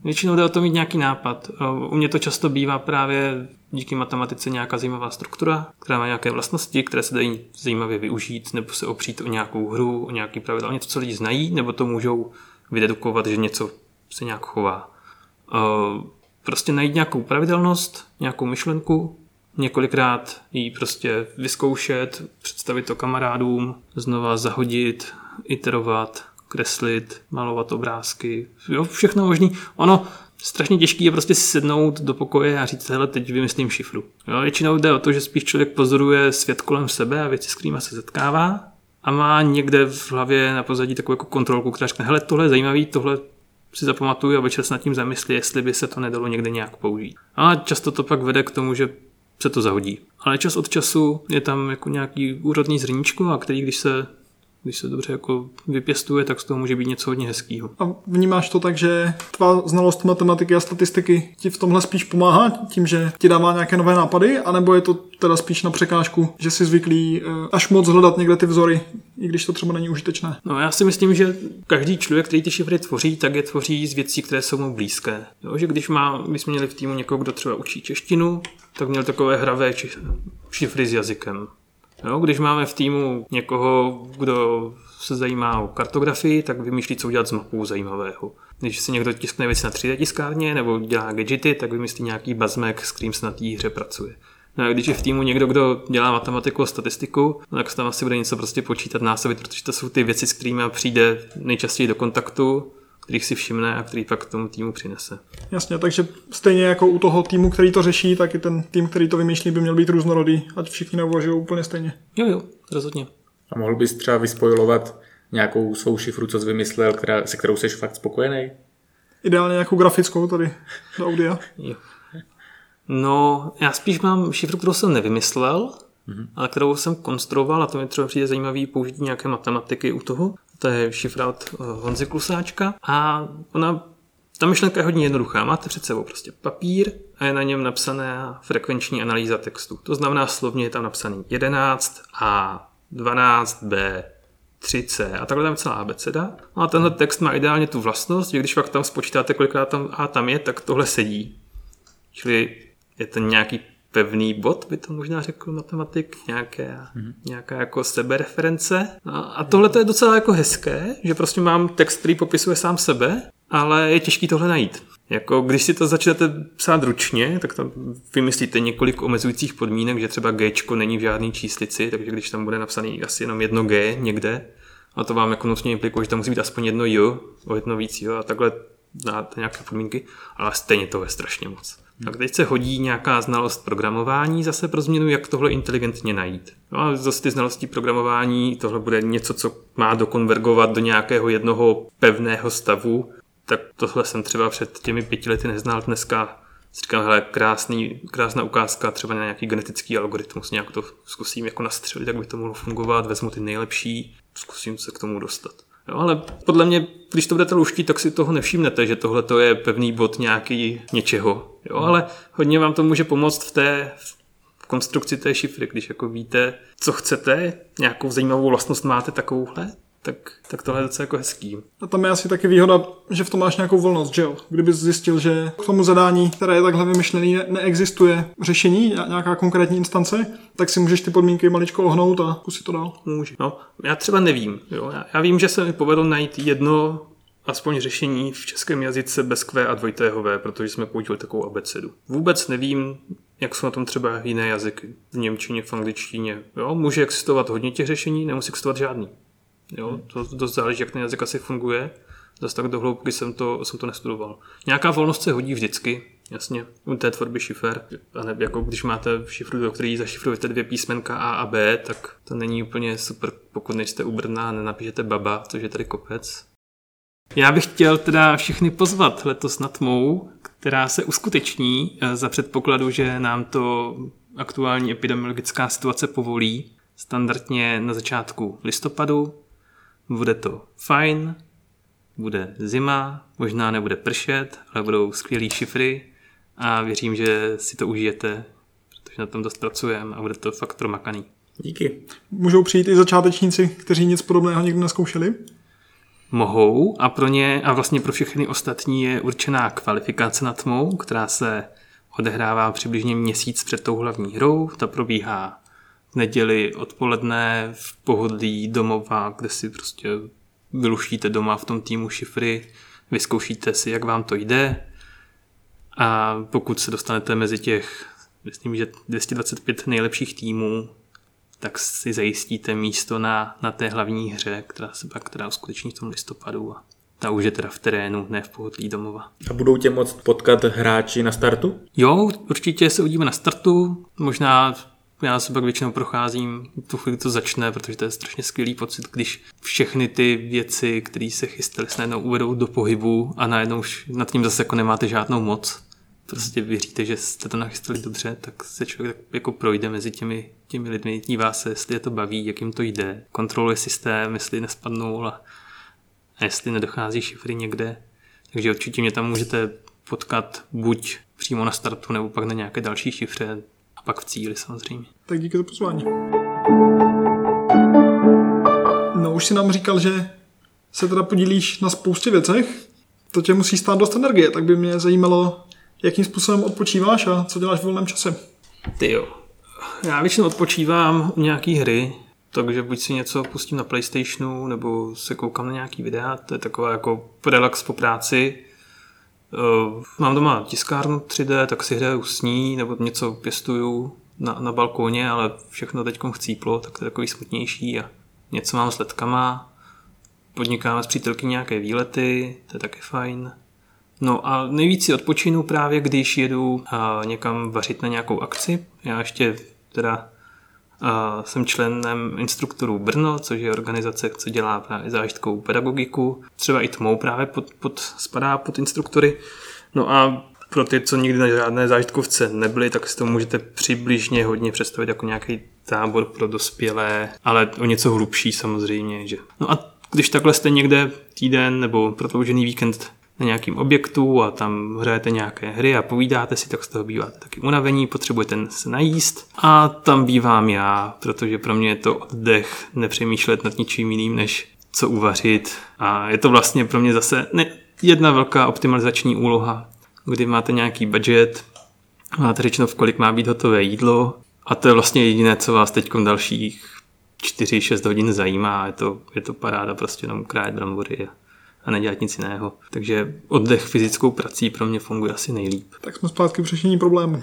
většinou jde o to mít nějaký nápad. U mě to často bývá právě díky matematice nějaká zajímavá struktura, která má nějaké vlastnosti, které se dají zajímavě využít, nebo se opřít o nějakou hru, o nějaký pravidla, něco, co lidi znají, nebo to můžou vydedukovat, že něco se nějak chová. Prostě najít nějakou pravidelnost, nějakou myšlenku, několikrát ji prostě vyzkoušet, představit to kamarádům, znova zahodit, iterovat, kreslit, malovat obrázky, jo, všechno možný. Ono strašně těžký je prostě sednout do pokoje a říct, hele, teď vymyslím šifru. Jo, většinou jde o to, že spíš člověk pozoruje svět kolem sebe a věci, s kterými se setkává a má někde v hlavě na pozadí takovou jako kontrolku, která řekne, hele, tohle je zajímavý, tohle si zapamatuju a večer se nad tím zamyslí, jestli by se to nedalo někde nějak použít. A často to pak vede k tomu, že se to zahodí. Ale čas od času je tam jako nějaký úrodný zrníčko, a který, když se, když se dobře jako vypěstuje, tak z toho může být něco hodně hezkýho. A vnímáš to tak, že tvá znalost matematiky a statistiky ti v tomhle spíš pomáhá tím, že ti dává nějaké nové nápady, anebo je to teda spíš na překážku, že si zvyklí až moc hledat někde ty vzory, i když to třeba není užitečné? No já si myslím, že každý člověk, který ty šifry tvoří, tak je tvoří z věcí, které jsou mu blízké. Jo, že když má, my jsme měli v týmu někoho, kdo třeba učí češtinu, tak měl takové hravé či, šifry s jazykem. No, když máme v týmu někoho, kdo se zajímá o kartografii, tak vymýšlí, co udělat z mapou zajímavého. Když si někdo tiskne věci na tři dé tiskárně nebo dělá gadgety, tak vymyslí nějaký bazmek, s kterým se na té hře pracuje. No a když je v týmu někdo, kdo dělá matematiku a statistiku, no, tak se tam asi bude něco prostě počítat, násobit, protože to jsou ty věci, s kterými přijde nejčastěji do kontaktu, kterých si všimne a který pak k tomu týmu přinese. Jasně, takže stejně jako u toho týmu, který to řeší, tak i ten tým, který to vymýšlí, by měl být různorodý, ať všichni neuvažují úplně stejně. Jo, jo, rozhodně. A mohl bys třeba vyspojovat nějakou svou šifru, co jsi vymyslel, která, se kterou jsi fakt spokojený? Ideálně nějakou grafickou tady do audia. Jo. No, já spíš mám šifru, kterou jsem nevymyslel, mm-hmm. ale kterou jsem konstruoval a to mi třeba přijde zajímavý použít nějaké matematiky u toho. To je šifra od Honzy Kusáčka a ona, ta myšlenka je hodně jednoduchá. Máte před sebou prostě papír a je na něm napsaná frekvenční analýza textu. To znamená slovně je tam napsaný jedenáct A, dvanáct B, tři C a takhle tam celá abeceda. A tenhle text má ideálně tu vlastnost, že když fakt tam spočítáte, kolikrát tam A tam je, tak tohle sedí. Čili je to nějaký pevný bod, by to možná řekl matematik, nějaké, mm-hmm. nějaká jako sebereference. No a tohle to je docela jako hezké, že prostě mám text, který popisuje sám sebe, ale je těžký tohle najít. Jako když si to začnete psát ručně, tak tam vymyslíte několik omezujících podmínek, že třeba Gčko není v žádný číslici, takže když tam bude napsaný asi jenom jedno G někde, a to vám jako nutně implikuje, že tam musí být aspoň jedno J, o jedno víc J a takhle dáte nějaké podmínky, ale stejně toho je strašně moc. Tak teď se hodí nějaká znalost programování zase pro změnu, jak tohle inteligentně najít. No a zase ty znalosti programování, tohle bude něco, co má dokonvergovat do nějakého jednoho pevného stavu, tak tohle jsem třeba před těmi pěti lety neznal, dneska si říkám, hele, krásný, krásná ukázka třeba na nějaký genetický algoritmus, nějak to zkusím jako nastřelit, jak by to mohlo fungovat, vezmu ty nejlepší, zkusím se k tomu dostat. Jo, ale podle mě, když to budete luští, tak si toho nevšimnete, že tohle to je pevný bod nějaký něčeho. Jo, ale hodně vám to může pomoct v té v konstrukci té šifry, když jako víte, co chcete, nějakou zajímavou vlastnost máte takovouhle, tak, tak tohle je docela jako hezký. A tam je asi taky výhoda, že v tom máš nějakou volnost, že jo? Kdyby zjistil, že k tomu zadání, které je takhle vymyšlený, ne- neexistuje řešení, nějaká konkrétní instance, tak si můžeš ty podmínky maličko ohnout a kusit to dál. Může. No, já třeba nevím. Jo? Já, já vím, že se mi povedlo najít jedno aspoň řešení v českém jazyce bez Q a dvojitého V, protože jsme použili takovou abecedu. Vůbec nevím, jak jsou na tom třeba jiné jazyky. V němčině, v angličtině. Jo? Může existovat hodně těch řešení, nemusí existovat žádný. Jo, to dost záleží, jak ten jazyk asi funguje. Zase tak do hloubky jsem to, jsem to nestudoval. Nějaká volnost se hodí vždycky. Jasně, u té tvorby šifer, a ne, jako když máte šifru, do které zašifrujete dvě písmenka A a B, tak to není úplně super, pokud nejste u Brna a nenapíšete baba, což je tady kopec. Já bych chtěl teda všichni pozvat letos na Tmou, která se uskuteční za předpokladu, že nám to aktuální epidemiologická situace povolí. Standardně na začátku listopadu, bude to fajn, bude zima, možná nebude pršet, ale budou skvělý šifry a věřím, že si to užijete, protože na tom dost pracujeme a bude to fakt promakaný. Díky. Můžou přijít i začátečníci, kteří nic podobného nikdy nezkoušeli? Mohou a pro ně a vlastně pro všechny ostatní je určená kvalifikace na Tmou, která se odehrává přibližně měsíc před tou hlavní hrou. Ta probíhá v neděli odpoledne v pohodlí domova, kde si prostě vyluštíte doma v tom týmu šifry, vyzkoušíte si, jak vám to jde a pokud se dostanete mezi těch myslím, že dvě stě dvacet pět nejlepších týmů, tak si zajistíte místo na, na té hlavní hře, která se pak teda uskuteční v tom listopadu a ta už je teda v terénu, ne v pohodlí domova. A budou tě moct potkat hráči na startu? Jo, určitě se uvidíme na startu, možná já se pak většinou procházím tu chvíli, to začne, protože to je strašně skvělý pocit, když všechny ty věci, které se chystaly, se najednou uvedou do pohybu a najednou už nad tím zase jako nemáte žádnou moc. Prostě věříte, že jste to nachystali dobře, tak se člověk tak jako projde mezi těmi, těmi lidmi, dívá se, jestli je to baví, jak jim to jde, kontroluje systém, jestli nespadnou a jestli nedochází šifry někde. Takže určitě mě tam můžete potkat buď přímo na startu, nebo pak na nějaké další šifře, a pak v cíli samozřejmě. Tak díky za pozvání. No už si nám říkal, že se teda podílíš na spoustě věcech. To tě musí stát dost energie, tak by mě zajímalo, jakým způsobem odpočíváš a co děláš v volném čase. Ty jo. Já většinou odpočívám u nějaký hry, takže buď si něco pustím na PlayStationu, nebo se koukám na nějaký videa, to je taková jako relax po práci. Mám doma tiskárnu tři dé, tak si hraju s ní, nebo něco pěstuju na, na balkóně, ale všechno teďkom chcíplo, tak to je takový smutnější a něco mám s letkama, podnikáme s přítelky nějaké výlety, to je taky fajn. No a nejvíc si odpočinu právě, když jedu někam vařit na nějakou akci. Já ještě teda jsem členem Instruktorů Brno, což je organizace, co dělá právě zážitkovou pedagogiku. Třeba i Tmou právě pod, pod, spadá pod instruktory. No a pro ty, co nikdy na žádné zážitkovce nebyli, tak si to můžete přibližně hodně představit jako nějaký tábor pro dospělé, ale o něco hlubší samozřejmě. Že? No a když takhle jste někde týden nebo prodloužený víkend na nějakým objektu a tam hrajete nějaké hry a povídáte si, tak z toho býváte taky unavení, potřebujete se najíst a tam bývám já, protože pro mě je to oddech nepřemýšlet nad ničím jiným, než co uvařit a je to vlastně pro mě zase ne, jedna velká optimalizační úloha, kdy máte nějaký budget, máte řečeno, v kolik má být hotové jídlo a to je vlastně jediné, co vás teďkom dalších čtyři šest hodin zajímá, je to, je to paráda prostě jenom krájet brambory a a nedělat nic jiného. Takže oddech fyzickou prací pro mě funguje asi nejlíp. Tak jsme zpátky v řešení problému.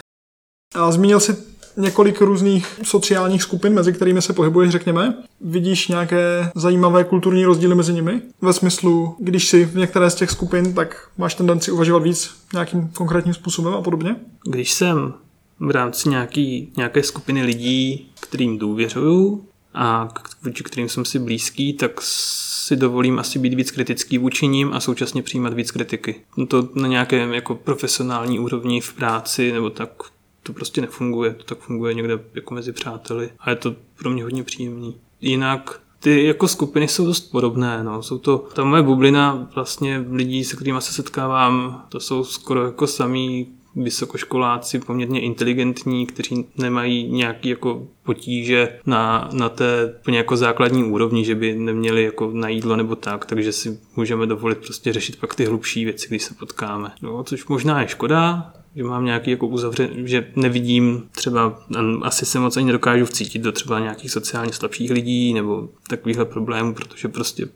A zmínil jsi několik různých sociálních skupin, mezi kterými se pohybuješ, řekněme. Vidíš nějaké zajímavé kulturní rozdíly mezi nimi? Ve smyslu, když jsi v některé z těch skupin, tak máš tendenci uvažovat víc nějakým konkrétním způsobem a podobně? Když jsem v rámci nějaký, nějaké skupiny lidí, kterým důvěřuju a k, kterým jsem si blízký, tak si dovolím asi být víc kritický vůči nim a současně přijímat víc kritiky. To na nějakém jako profesionální úrovni v práci nebo tak to prostě nefunguje. To tak funguje někde jako mezi přáteli a je to pro mě hodně příjemný. Jinak ty jako skupiny jsou dost podobné. No. Jsou to, ta moje bublina vlastně lidí, se kterými se setkávám, to jsou skoro jako samý vysokoškoláci, poměrně inteligentní, kteří nemají nějaké jako potíže na, na té jako základní úrovni, že by neměli jako na jídlo nebo tak, takže si můžeme dovolit prostě řešit pak ty hlubší věci, když se potkáme. No, což možná je škoda, že mám nějaký jako uzavřen, že nevidím třeba, asi se moc ani nedokážu vcítit do třeba nějakých sociálně slabších lidí nebo takovýchhle problémů, protože prostě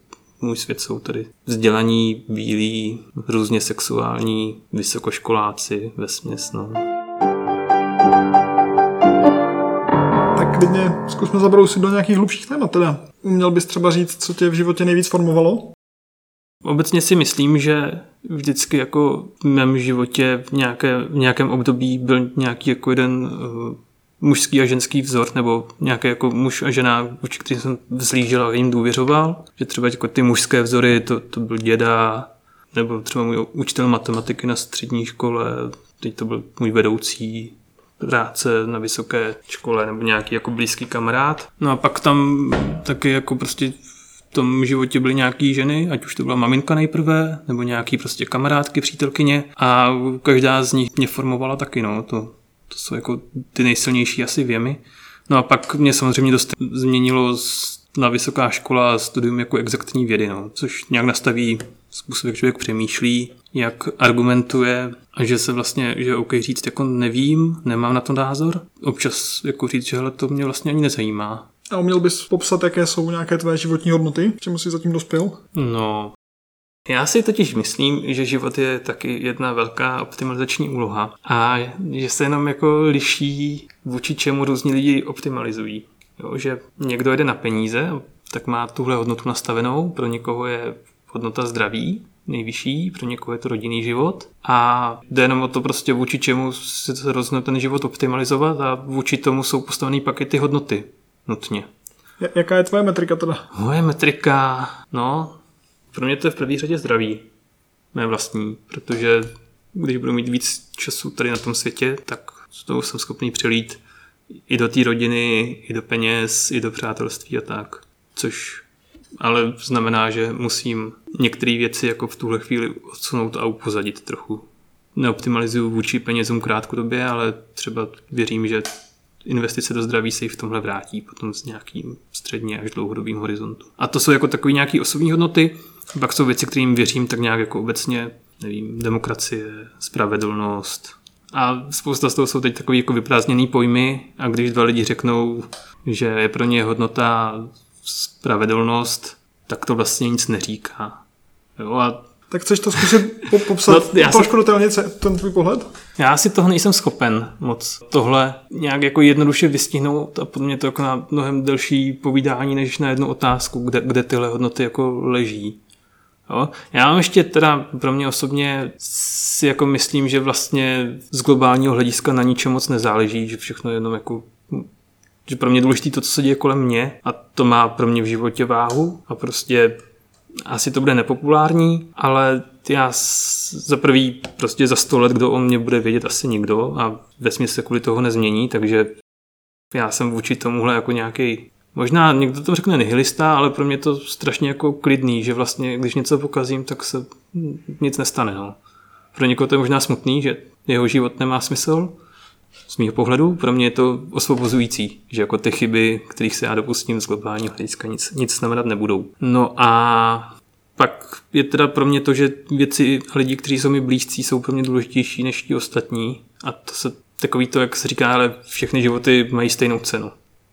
můj svět jsou tady vzdělaní, bílí, různě sexuální, vysokoškoláci vesměs. No. Tak klidně zkusme zabrousit do nějakých hlubších témat teda. Uměl bys třeba říct, co tě v životě nejvíc formovalo? Obecně si myslím, že vždycky jako v mém životě v, nějaké, v nějakém období byl nějaký jako jeden uh, mužský a ženský vzor, nebo nějaký jako muž a žena, který jsem vzlížel a jim důvěřoval. Že třeba jako ty mužské vzory, to, to byl děda, nebo třeba můj učitel matematiky na střední škole, teď to byl můj vedoucí práce na vysoké škole, nebo nějaký jako blízký kamarád. No a pak tam taky jako prostě v tom životě byly nějaký ženy, ať už to byla maminka nejprve, nebo nějaký prostě kamarádky, přítelkyně, a každá z nich mě formovala taky, no, to, to jsou jako ty nejsilnější asi věmy. No a pak mě samozřejmě dost změnilo na vysoká škola studium jako exaktní vědy, no, což nějak nastaví způsob, jak člověk přemýšlí, jak argumentuje, a že se vlastně, že OK říct jako nevím, nemám na to názor, občas jako říct, že hele, to mě vlastně ani nezajímá. A uměl bys popsat, jaké jsou nějaké tvé životní hodnoty? Čemu jsi zatím dospěl? No, já si totiž myslím, že život je taky jedna velká optimalizační úloha a že se jenom jako liší, vůči čemu různí lidi optimalizují. Jo, že někdo jede na peníze, tak má tuhle hodnotu nastavenou, pro někoho je hodnota zdraví nejvyšší, pro někoho je to rodinný život, a jde jenom o to prostě, vůči čemu se rozhodne ten život optimalizovat, a vůči tomu jsou postavený pak i ty hodnoty. Nutně. Jaká je tvoje metrika teda? Moje metrika, no, pro mě to je v první řadě zdraví. Mé vlastní, protože když budu mít víc času tady na tom světě, tak z toho jsem schopný přelít i do té rodiny, i do peněz, i do přátelství a tak. Což ale znamená, že musím některé věci jako v tuhle chvíli odsunout a upozadit trochu. Neoptimalizuju vůči penězům krátkodobě, ale třeba věřím, že investice do zdraví se i v tomhle vrátí potom s nějakým středně až dlouhodobým horizontu. A to jsou jako takové nějaké osobní hodnoty, pak jsou věci, kterým věřím tak nějak jako obecně, nevím, demokracie, spravedlnost. A spousta z toho jsou teď takové jako vyprázdněné pojmy, a když dva lidi řeknou, že je pro ně hodnota spravedlnost, tak to vlastně nic neříká. Jo, a tak chceš to zkusit po- popsat no, trošku detailně, ten tvůj pohled? Já si toho nejsem schopen moc tohle nějak jako jednoduše vystihnout, a podle mě to jako na mnohem delší povídání než na jednu otázku, kde, kde tyhle hodnoty jako leží. Jo? Já mám ještě teda pro mě osobně si jako myslím, že vlastně z globálního hlediska na ničem moc nezáleží, že všechno je jenom jako, že pro mě je důležité to, co se děje kolem mě, a to má pro mě v životě váhu, a prostě asi to bude nepopulární, ale já za prvý prostě za sto let, kdo o mě bude vědět, asi nikdo, a vesměs se kvůli toho nezmění, takže já jsem vůči tomuhle jako nějaký, možná někdo to řekne nihilista, ale pro mě to strašně jako klidný, že vlastně když něco pokazím, tak se nic nestane. No. Pro někoho to je možná smutný, že jeho život nemá smysl, z mýho pohledu, pro mě je to osvobozující, že jako ty chyby, kterých se já dopustím z globálního hlediska, nic, nic znamenat nebudou. No a pak je teda pro mě to, že věci a lidi, kteří jsou mi blízcí, jsou pro mě důležitější než ti ostatní, a to se takový to, jak se říká, ale všechny životy mají stejnou cenu.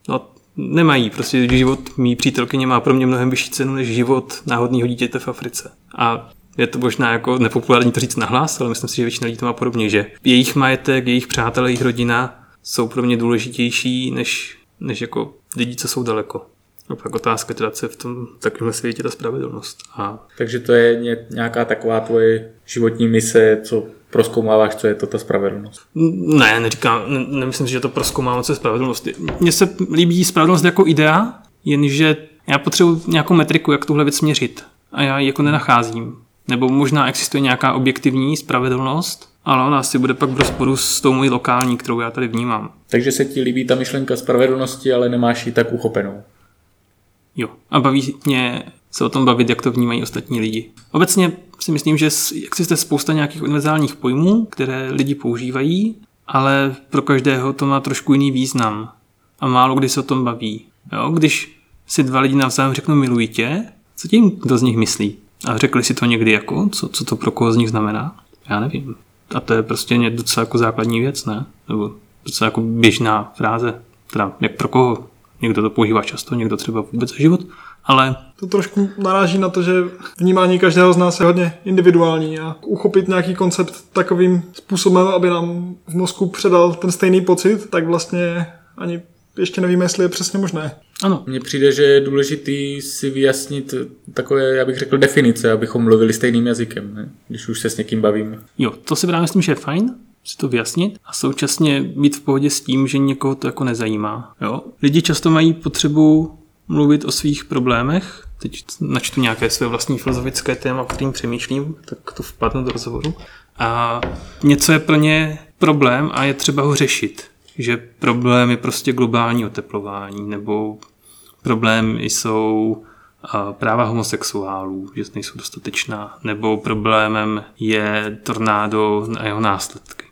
No nemají, prostě život mý přítelkyně má pro mě mnohem vyšší cenu než život náhodného dítěte v Africe. A je to možná jako nepopulární to říct nahlas, ale myslím si, že většina lidí to má podobně, že jejich majetek, jejich přátelé, jejich rodina jsou pro mě důležitější než, než jako lidi, co jsou daleko. A pak otázka teda, co je v tom takovémhle světě ta spravedlnost. A... Takže to je nějaká taková tvoje životní mise, co prozkoumáváš, co je to ta spravedlnost? Ne, neříkám, ne, nemyslím si, že to prozkoumám, co je spravedlnost. Mně se líbí spravedlnost jako idea, jenže já potřebuji nějakou metriku, jak tuhle věc měřit, a já ji jako nenacházím. Nebo možná existuje nějaká objektivní spravedlnost, ale ona asi bude pak v rozporu s tou mojí lokální, kterou já tady vnímám. Takže se ti líbí ta myšlenka spravedlnosti, ale nemáš ji tak uchopenou. Jo, a baví mě se o tom bavit, jak to vnímají ostatní lidi. Obecně si myslím, že existuje spousta nějakých univerzálních pojmů, které lidi používají, ale pro každého to má trošku jiný význam. A málo kdy se o tom baví. Jo, když si dva lidi navzájem řeknou miluji tě, co tím kdo z nich myslí? A řekli si to někdy jako, co, co to pro koho z nich znamená? Já nevím. A to je prostě docela jako základní věc, ne? Nebo docela jako běžná fráze. Teda jak pro koho? Někdo to používá často, někdo třeba vůbec za život, ale... To trošku naráží na to, že vnímání každého z nás je hodně individuální, a uchopit nějaký koncept takovým způsobem, aby nám v mozku předal ten stejný pocit, tak vlastně ani... ještě nevíme, jestli je přesně možné. Ano, mně přijde, že je důležitý si vyjasnit takové, já bych řekl, definice, abychom mluvili stejným jazykem, ne? Když už se s někým bavíme. Jo, to si právě myslím, že je fajn si to vyjasnit a současně být v pohodě s tím, že někoho to jako nezajímá. Jo? Lidi často mají potřebu mluvit o svých problémech. Teď načtu nějaké své vlastní filozofické téma, o kterým přemýšlím, tak to vpadne do rozhovoru. A něco je pro ně problém a je třeba ho řešit. Že problém je prostě globální oteplování, nebo problém jsou práva homosexuálů, že nejsou dostatečná, nebo problémem je tornádo a jeho následky.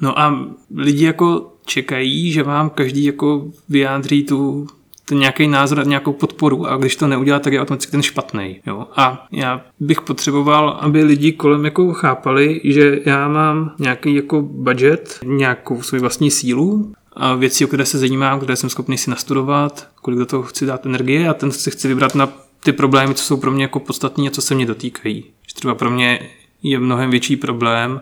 No a lidi jako čekají, že vám každý jako vyjádří tu ten nějaký názor a nějakou podporu a když to neudělá, tak je automaticky ten špatnej. Jo? A já bych potřeboval, aby lidi kolem jako chápali, že já mám nějaký jako budget, nějakou svou vlastní sílu a věci, o které se zajímám, které jsem schopný si nastudovat, kolik do toho chci dát energie a ten si chci vybrat na ty problémy, co jsou pro mě jako podstatní a co se mě dotýkají. Třeba pro mě je mnohem větší problém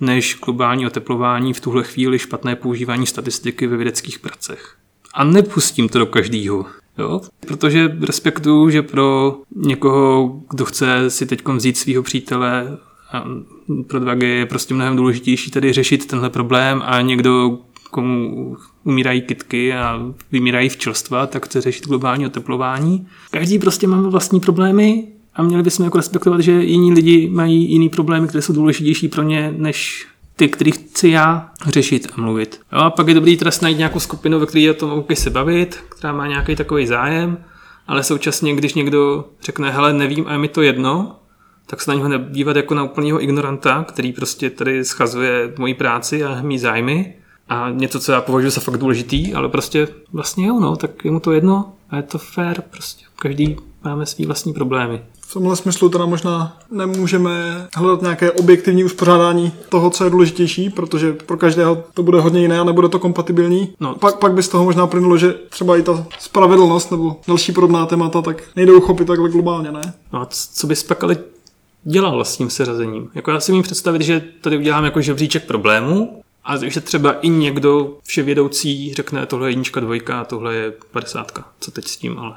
než globální oteplování v tuhle chvíli špatné používání statistiky ve vědeckých pracech. A nepustím to do každýho, jo? Protože respektuju, že pro někoho, kdo chce si teď vzít svého přítele a pro dva gé je prostě mnohem důležitější tady řešit tenhle problém a někdo, komu umírají kytky a vymírají včelstva, tak chce řešit globální oteplování. Každý prostě máme vlastní problémy a měli bychom jako respektovat, že jiní lidi mají jiný problémy, které jsou důležitější pro ně než ty, který chci já řešit a mluvit. Jo, a pak je dobrý teda najít nějakou skupinu, ve které je o tom OK se bavit, která má nějaký takový zájem, ale současně, když někdo řekne, hele, nevím a je mi to jedno, tak se na něho nebývat jako na úplného ignoranta, který prostě tady schazuje moji práci a mý zájmy a něco, co já považuji za fakt důležitý, ale prostě vlastně jo, no, tak je mu to jedno a je to fair, prostě každý máme svý vlastní problémy. V tomhle smyslu teda možná nemůžeme hledat nějaké objektivní uspořádání toho, co je důležitější, protože pro každého to bude hodně jiné a nebude to kompatibilní. No. Pak, pak by z toho možná plynulo, že třeba i ta spravedlnost nebo další podobná témata tak nejde uchopit takhle globálně, ne? No a co bys pak ale dělal s tím seřazením? Jako já si umím představit, že tady udělám jako žebříček problémů a že třeba i někdo vševědoucí řekne tohle je jednička, dvojka a tohle je padesátka. Co teď s tím ale?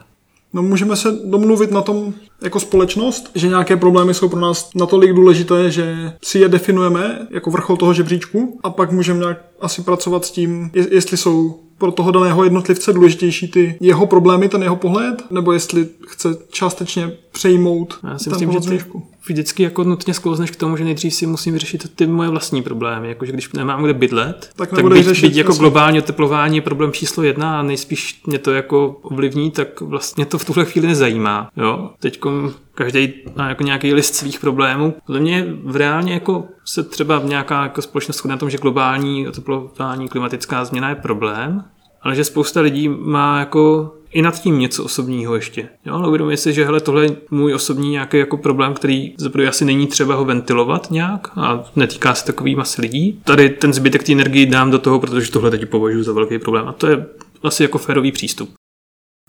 No, můžeme se domluvit na tom jako společnost, že nějaké problémy jsou pro nás natolik důležité, že si je definujeme jako vrchol toho žebříčku a pak můžeme nějak asi pracovat s tím, jestli jsou pro toho daného jednotlivce důležitější ty jeho problémy, ten jeho pohled, nebo jestli chce částečně přejmout ten pohled změšku. Vždycky jako nutně sklouzneš k tomu, že nejdřív si musím vyřešit ty moje vlastní problémy, jakože když nemám kde bydlet, tak, tak byť, řešit, byť jako globální oteplování je problém číslo jedna a nejspíš mě to jako ovlivní, tak vlastně to v tuhle chvíli nezajímá. Jo? Teďkom každý má jako nějaký list svých problémů. Podle mě v reálně jako se třeba nějaká jako společnost shodne na tom, že globální oteplování, klimatická změna je problém, ale že spousta lidí má jako i nad tím něco osobního ještě. Jo, ale uvědomuji si, že hele, tohle je můj osobní nějaký jako problém, který zaprvé asi není třeba ho ventilovat nějak a netýká se takový masy lidí. Tady ten zbytek té energie dám do toho, protože tohle teď považuji za velký problém a to je asi jako férový přístup.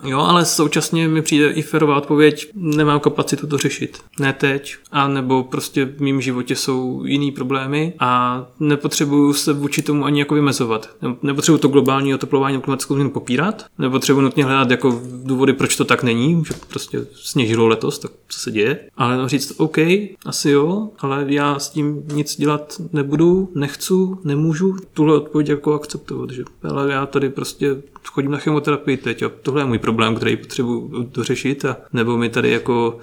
Jo, ale současně mi přijde i férová odpověď, nemám kapacitu to řešit. Ne teď, a nebo prostě v mém životě jsou jiný problémy a nepotřebuju se vůči tomu ani jako vymezovat. Nepotřebuju to globální oteplování a klimatickou změnu popírat, nepotřebuju nutně hledat jako důvody, proč to tak není, že prostě sněžilo letos, tak co se děje. Ale říct, OK, asi jo, ale já s tím nic dělat nebudu, nechci, nemůžu tuhle odpověď jako akceptovat, že ale já tady prostě chodím na chemoterapii teď a tohle je můj problém, který potřebuji dořešit a nebo mi tady jako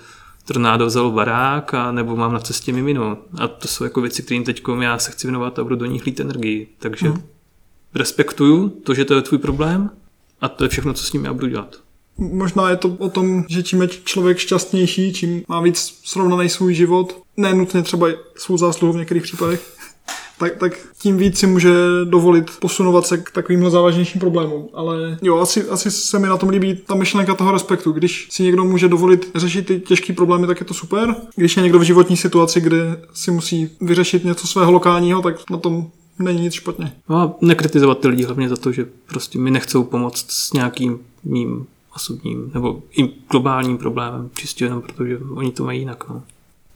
tornádo vzalo barák a nebo mám na cestě mimino. A to jsou jako věci, kterým teď já se chci věnovat a budu do nich lít energii. Takže mm. respektuju to, že to je tvůj problém a to je všechno, co s ním já budu dělat. Možná je to o tom, že čím je člověk šťastnější, čím má víc srovnaný svůj život, ne nutně třeba svou zásluhu v některých případech, Tak, tak tím víc si může dovolit posunovat se k takovýmhle závažnějším problémům. Ale jo, asi, asi se mi na tom líbí ta myšlenka toho respektu. Když si někdo může dovolit řešit ty těžké problémy, tak je to super. Když je někdo v životní situaci, kde si musí vyřešit něco svého lokálního, tak na tom není nic špatně. No a nekritizovat ty lidi hlavně za to, že prostě mi nechcou pomoct s nějakým mým osobním nebo i globálním problémem, čistě jenom protože oni to mají jinak, no.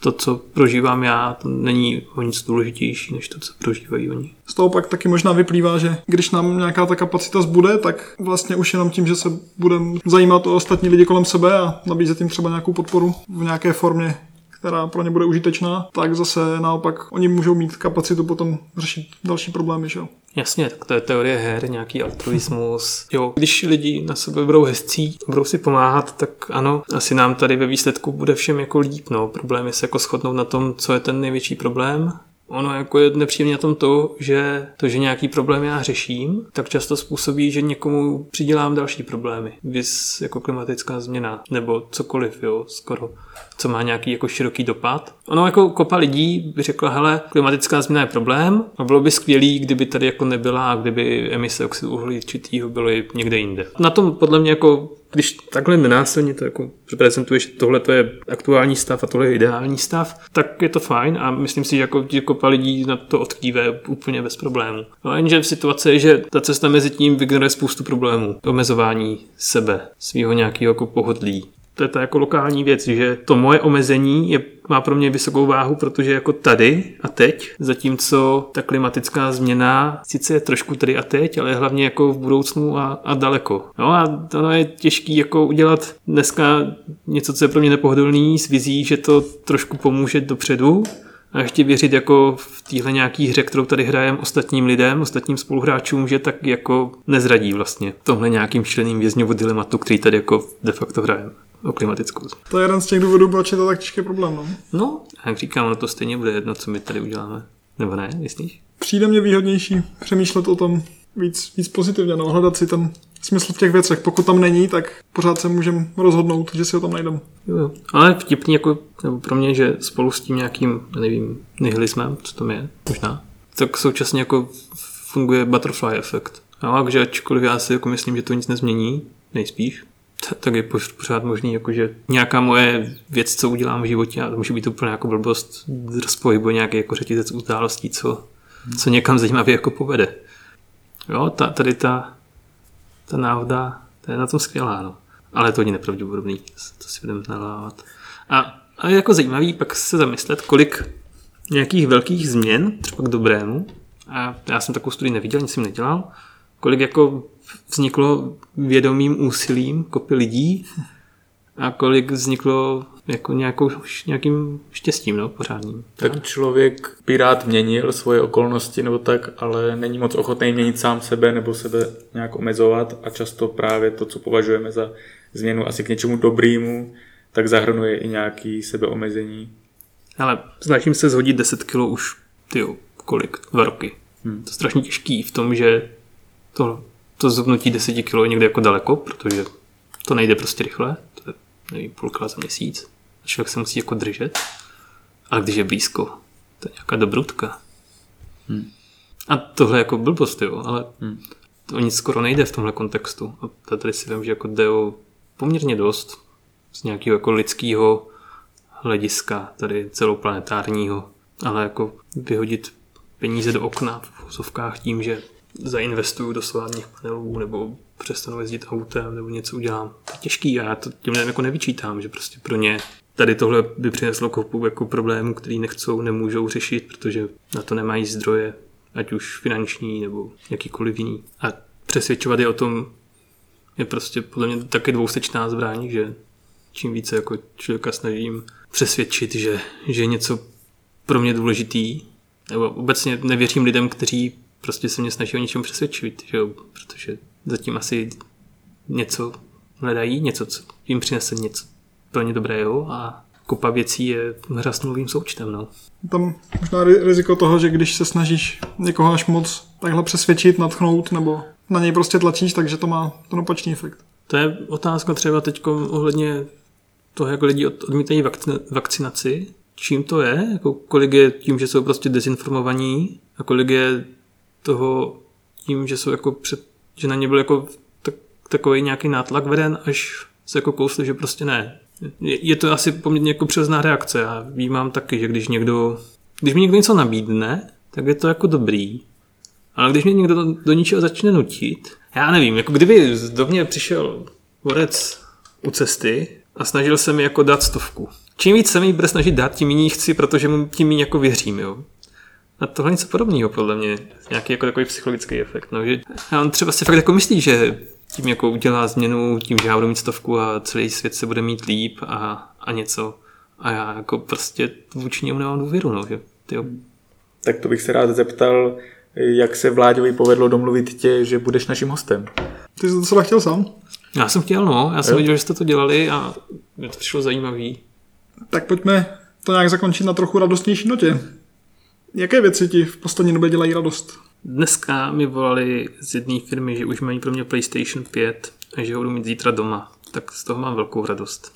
To, co prožívám já, to není o nic důležitější, než to, co prožívají oni. Z toho pak taky možná vyplývá, že když nám nějaká ta kapacita zbude, tak vlastně už jenom tím, že se budeme zajímat o ostatní lidi kolem sebe a nabízet jim třeba nějakou podporu v nějaké formě, která pro ně bude užitečná, tak zase naopak oni můžou mít kapacitu potom řešit další problémy, že jo. Jasně, tak to je teorie her, nějaký altruismus. Jo, když lidi na sebe budou hezcí, budou si pomáhat, tak ano, asi nám tady ve výsledku bude všem jako líp, no. Problém je se jako shodnout na tom, co je ten největší problém. Ono jako je nepříjemné na tom to, že to, že nějaký problém já řeším, tak často způsobí, že někomu přidělám další problémy. Viz jako klimatická změna, nebo cokoliv, jo, skoro, co má nějaký jako široký dopad. Ono jako kopa lidí by řekla, hele, klimatická změna je problém a bylo by skvělý, kdyby tady jako nebyla, kdyby emise oxidu uhličitého byly někde jinde. Na tom podle mě jako, když takhle nenásilně to jako prezentuješ, tohle to je aktuální stav a tohle je ideální stav, tak je to fajn a myslím si, že jako kopa lidí na to odkýve úplně bez problémů. No jenže v situaci je, že ta cesta mezi tím vygeneruje spoustu problémů. Omezování sebe, svého nějakého jako pohodlí. To je ta jako lokální věc, že to moje omezení je, má pro mě vysokou váhu, protože jako tady a teď, zatímco ta klimatická změna sice je trošku tady a teď, ale hlavně jako v budoucnu a, a daleko. No a ono je těžký jako udělat dneska něco, co je pro mě nepohodlný, s vizí, že to trošku pomůže dopředu a ještě věřit jako v téhle nějaký hře, kterou tady hrajem ostatním lidem, ostatním spoluhráčům, že tak jako nezradí vlastně tomhle nějakým šíleným vězňovu dilematu, který tady jako de facto hrajeme. O klimatickou. To je jeden z těch důvodů, proč je to tak těžký problém, no? No, jak říkám, no to stejně bude jedno, co my tady uděláme. Nebo ne, myslíš? Přijde mě výhodnější přemýšlet o tom víc, víc pozitivně, no, hledat si ten smysl v těch věcech. Pokud tam není, tak pořád se můžeme rozhodnout, že si ho tam najdeme. Jo, jo. Ale vtipný jako, nebo pro mě, že spolu s tím nějakým, nevím, nihilismem, co tam je, možná, tak současně jako funguje butterfly efekt. No, takže ačkoliv já si jako myslím, že to nic nezmění, nejspíš, tak je pořád možný, jakože nějaká moje věc, co udělám v životě, a to může být úplně jako blbost, rozpohyb, nějaký jako řetězec událostí, co, co někam zajímavě jako povede. Jo, ta, tady ta, ta náhoda, to je na tom skvělá, no. Ale to není nepravděpodobný, to si budeme nalávat. A, a je jako zajímavý pak se zamyslet, kolik nějakých velkých změn, třeba k dobrému, a já jsem takovou studii neviděl, nic jsem nedělal, kolik jako vzniklo vědomým úsilím kopy lidí a kolik vzniklo jako nějakou, nějakým štěstím, no, pořádným. Tak? tak člověk by rád měnil svoje okolnosti nebo tak, ale není moc ochotný měnit sám sebe nebo sebe nějak omezovat a často právě to, co považujeme za změnu asi k něčemu dobrému, tak zahrnuje i nějaký sebeomezení. Ale snažím se shodit deset kilo už, tyjo, kolik? Dva roky. Hmm. To je strašně těžký v tom, že to, to zhubnutí deset kilo někde jako daleko, protože to nejde prostě rychle, to je, nevím, půlkrát za měsíc. A člověk se musí jako držet, ale když je blízko, to je nějaká dobrutka. Hmm. A tohle je jako blbost, jo, ale hmm. to o nic skoro nejde v tomhle kontextu. A tady si vím, že jako jde o poměrně dost z nějakého jako lidského hlediska, tady celoplanetárního, ale jako vyhodit peníze do okna v vozovkách tím, že zainvestuju do solárních panelů nebo přestanu jezdit autem nebo něco udělám. To je těžký a já to těm lidem jako nevyčítám, že prostě pro ně tady tohle by přineslo kopu jako problémů, který nechcou, nemůžou řešit, protože na to nemají zdroje, ať už finanční nebo jakýkoliv jiný. A přesvědčovat je o tom je prostě podle mě taky dvousečná zbraň, že čím více jako člověka snažím přesvědčit, že, že je něco pro mě důležitý, nebo obecně nevěřím lidem, kteří prostě se mě snaží o něčem přesvědčit, že jo? Protože zatím asi něco hledají, něco, co jim přinese něco plně dobrého a kopa věcí je hra s nulovým součtem. No. Tam možná riziko toho, že když se snažíš někoho až moc takhle přesvědčit, natchnout nebo na něj prostě tlačíš, takže to má ten opačný efekt. To je otázka třeba teď ohledně toho, jak lidi odmítají vakcinaci. Čím to je? Jako kolik je tím, že jsou prostě dezinformovaní a kolik je toho tím, že jsou jako před, že na ně byl jako tak, takový nějaký nátlak veden, až se jako kousli, že prostě ne. Je, je to asi poměrně jako přesná reakce a vnímám taky, že když někdo, když mi někdo něco nabídne, tak je to jako dobrý. Ale když mě někdo do, do ničeho začne nutit, já nevím, jako kdyby do mě přišel vorec u cesty a snažil se mi jako dát stovku. Čím víc se mi bude snažit dát, tím méně chci, protože mu tím méně jako věřím, jo. A tohle něco podobného, podle mě. Nějaký jako takový psychologický efekt. No, že... A on třeba si fakt jako myslí, že tím jako udělá změnu, tím, že já budu mít stovku a celý svět se bude mít líp a, a něco. A já jako prostě vůči němu nemám důvěru. No, že, tak to bych se rád zeptal, jak se Vláďovi povedlo domluvit tě, že budeš naším hostem. Ty jsi to docela chtěl sám? Já jsem chtěl, no. Já jsem jo. viděl, že jste to dělali a mě to přišlo zajímavý. Tak pojďme to nějak zakončit na trochu radostnější notě. Jaké věci ti v poslední době dělají radost? Dneska mi volali z jedné firmy, že už mají pro mě PlayStation pět a že ho budu mít zítra doma. Tak z toho mám velkou radost.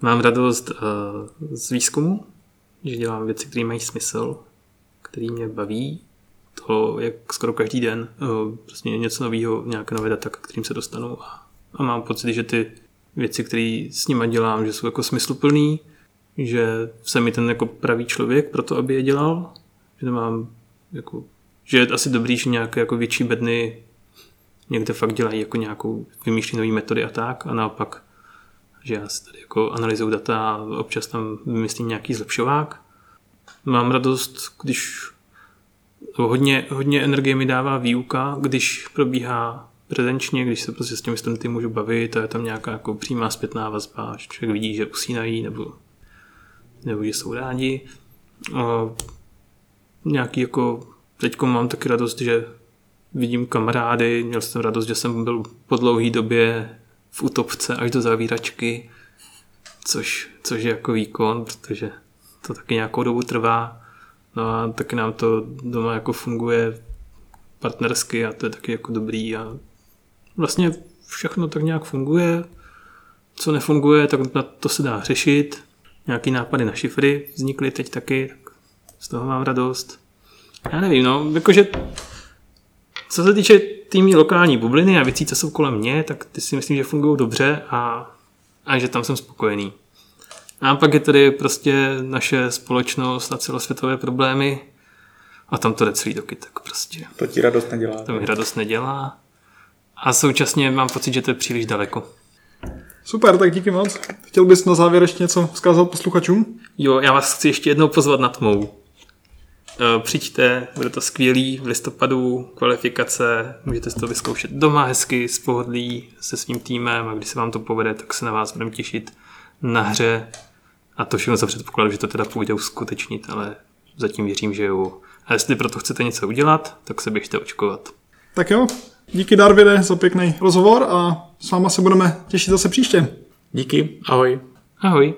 Mám radost uh, z výzkumu, že dělám věci, které mají smysl, které mě baví. To jak skoro každý den. Uh, prostě něco nového, nějaké nové data, k kterým se dostanu. A mám pocit, že ty věci, které s nima dělám, že jsou jako smysluplný, že jsem i ten jako pravý člověk pro to, aby je dělal. Že, mám, jako, že je asi dobrý, že nějaké jako větší bedny někde fakt dělají jako nějakou, vymýšlí nový metody a tak, a naopak, že já si tady jako analyzuju data a občas tam vymyslím nějaký zlepšovák. Mám radost, když hodně, hodně energie mi dává výuka, když probíhá prezenčně, když se prostě s těmi studenty můžu bavit a je tam nějaká jako přímá zpětná vazba, že člověk vidí, že usínají nebo, nebo že jsou rádi. A nějaký jako, teďko mám taky radost, že vidím kamarády, měl jsem radost, že jsem byl po dlouhý době v utopce až do zavíračky, což, což je jako výkon, protože to taky nějakou dobu trvá, no a taky nám to doma jako funguje partnersky a to je taky jako dobrý a vlastně všechno tak nějak funguje, co nefunguje, tak na to se dá řešit, nějaký nápady na šifry vznikly teď taky, z toho mám radost. Já nevím, no, jakože co se týče tými lokální bubliny a věcí, co jsou kolem mě, tak ty si myslím, že fungují dobře a, a že tam jsem spokojený. A pak je tady prostě naše společnost a celosvětové problémy a tam to jde celý do kytek prostě. To ti radost nedělá. To mi radost nedělá a současně mám pocit, že to je příliš daleko. Super, tak díky moc. Chtěl bys na závěr ještě něco vzkázat posluchačům? Jo, já vás chci ještě jednou pozvat na Tmou. Přijďte, bude to skvělý, v listopadu kvalifikace, můžete si to vyzkoušet doma hezky, s pohodlí, se svým týmem a když se vám to povede, tak se na vás budeme těšit na hře a to všechno za předpokladu, že to teda půjde uskutečnit, ale zatím věřím, že jo. A jestli proto chcete něco udělat, tak se běžte očkovat. Tak jo, díky Darwine za pěkný rozhovor a s váma se budeme těšit zase příště. Díky, ahoj. Ahoj.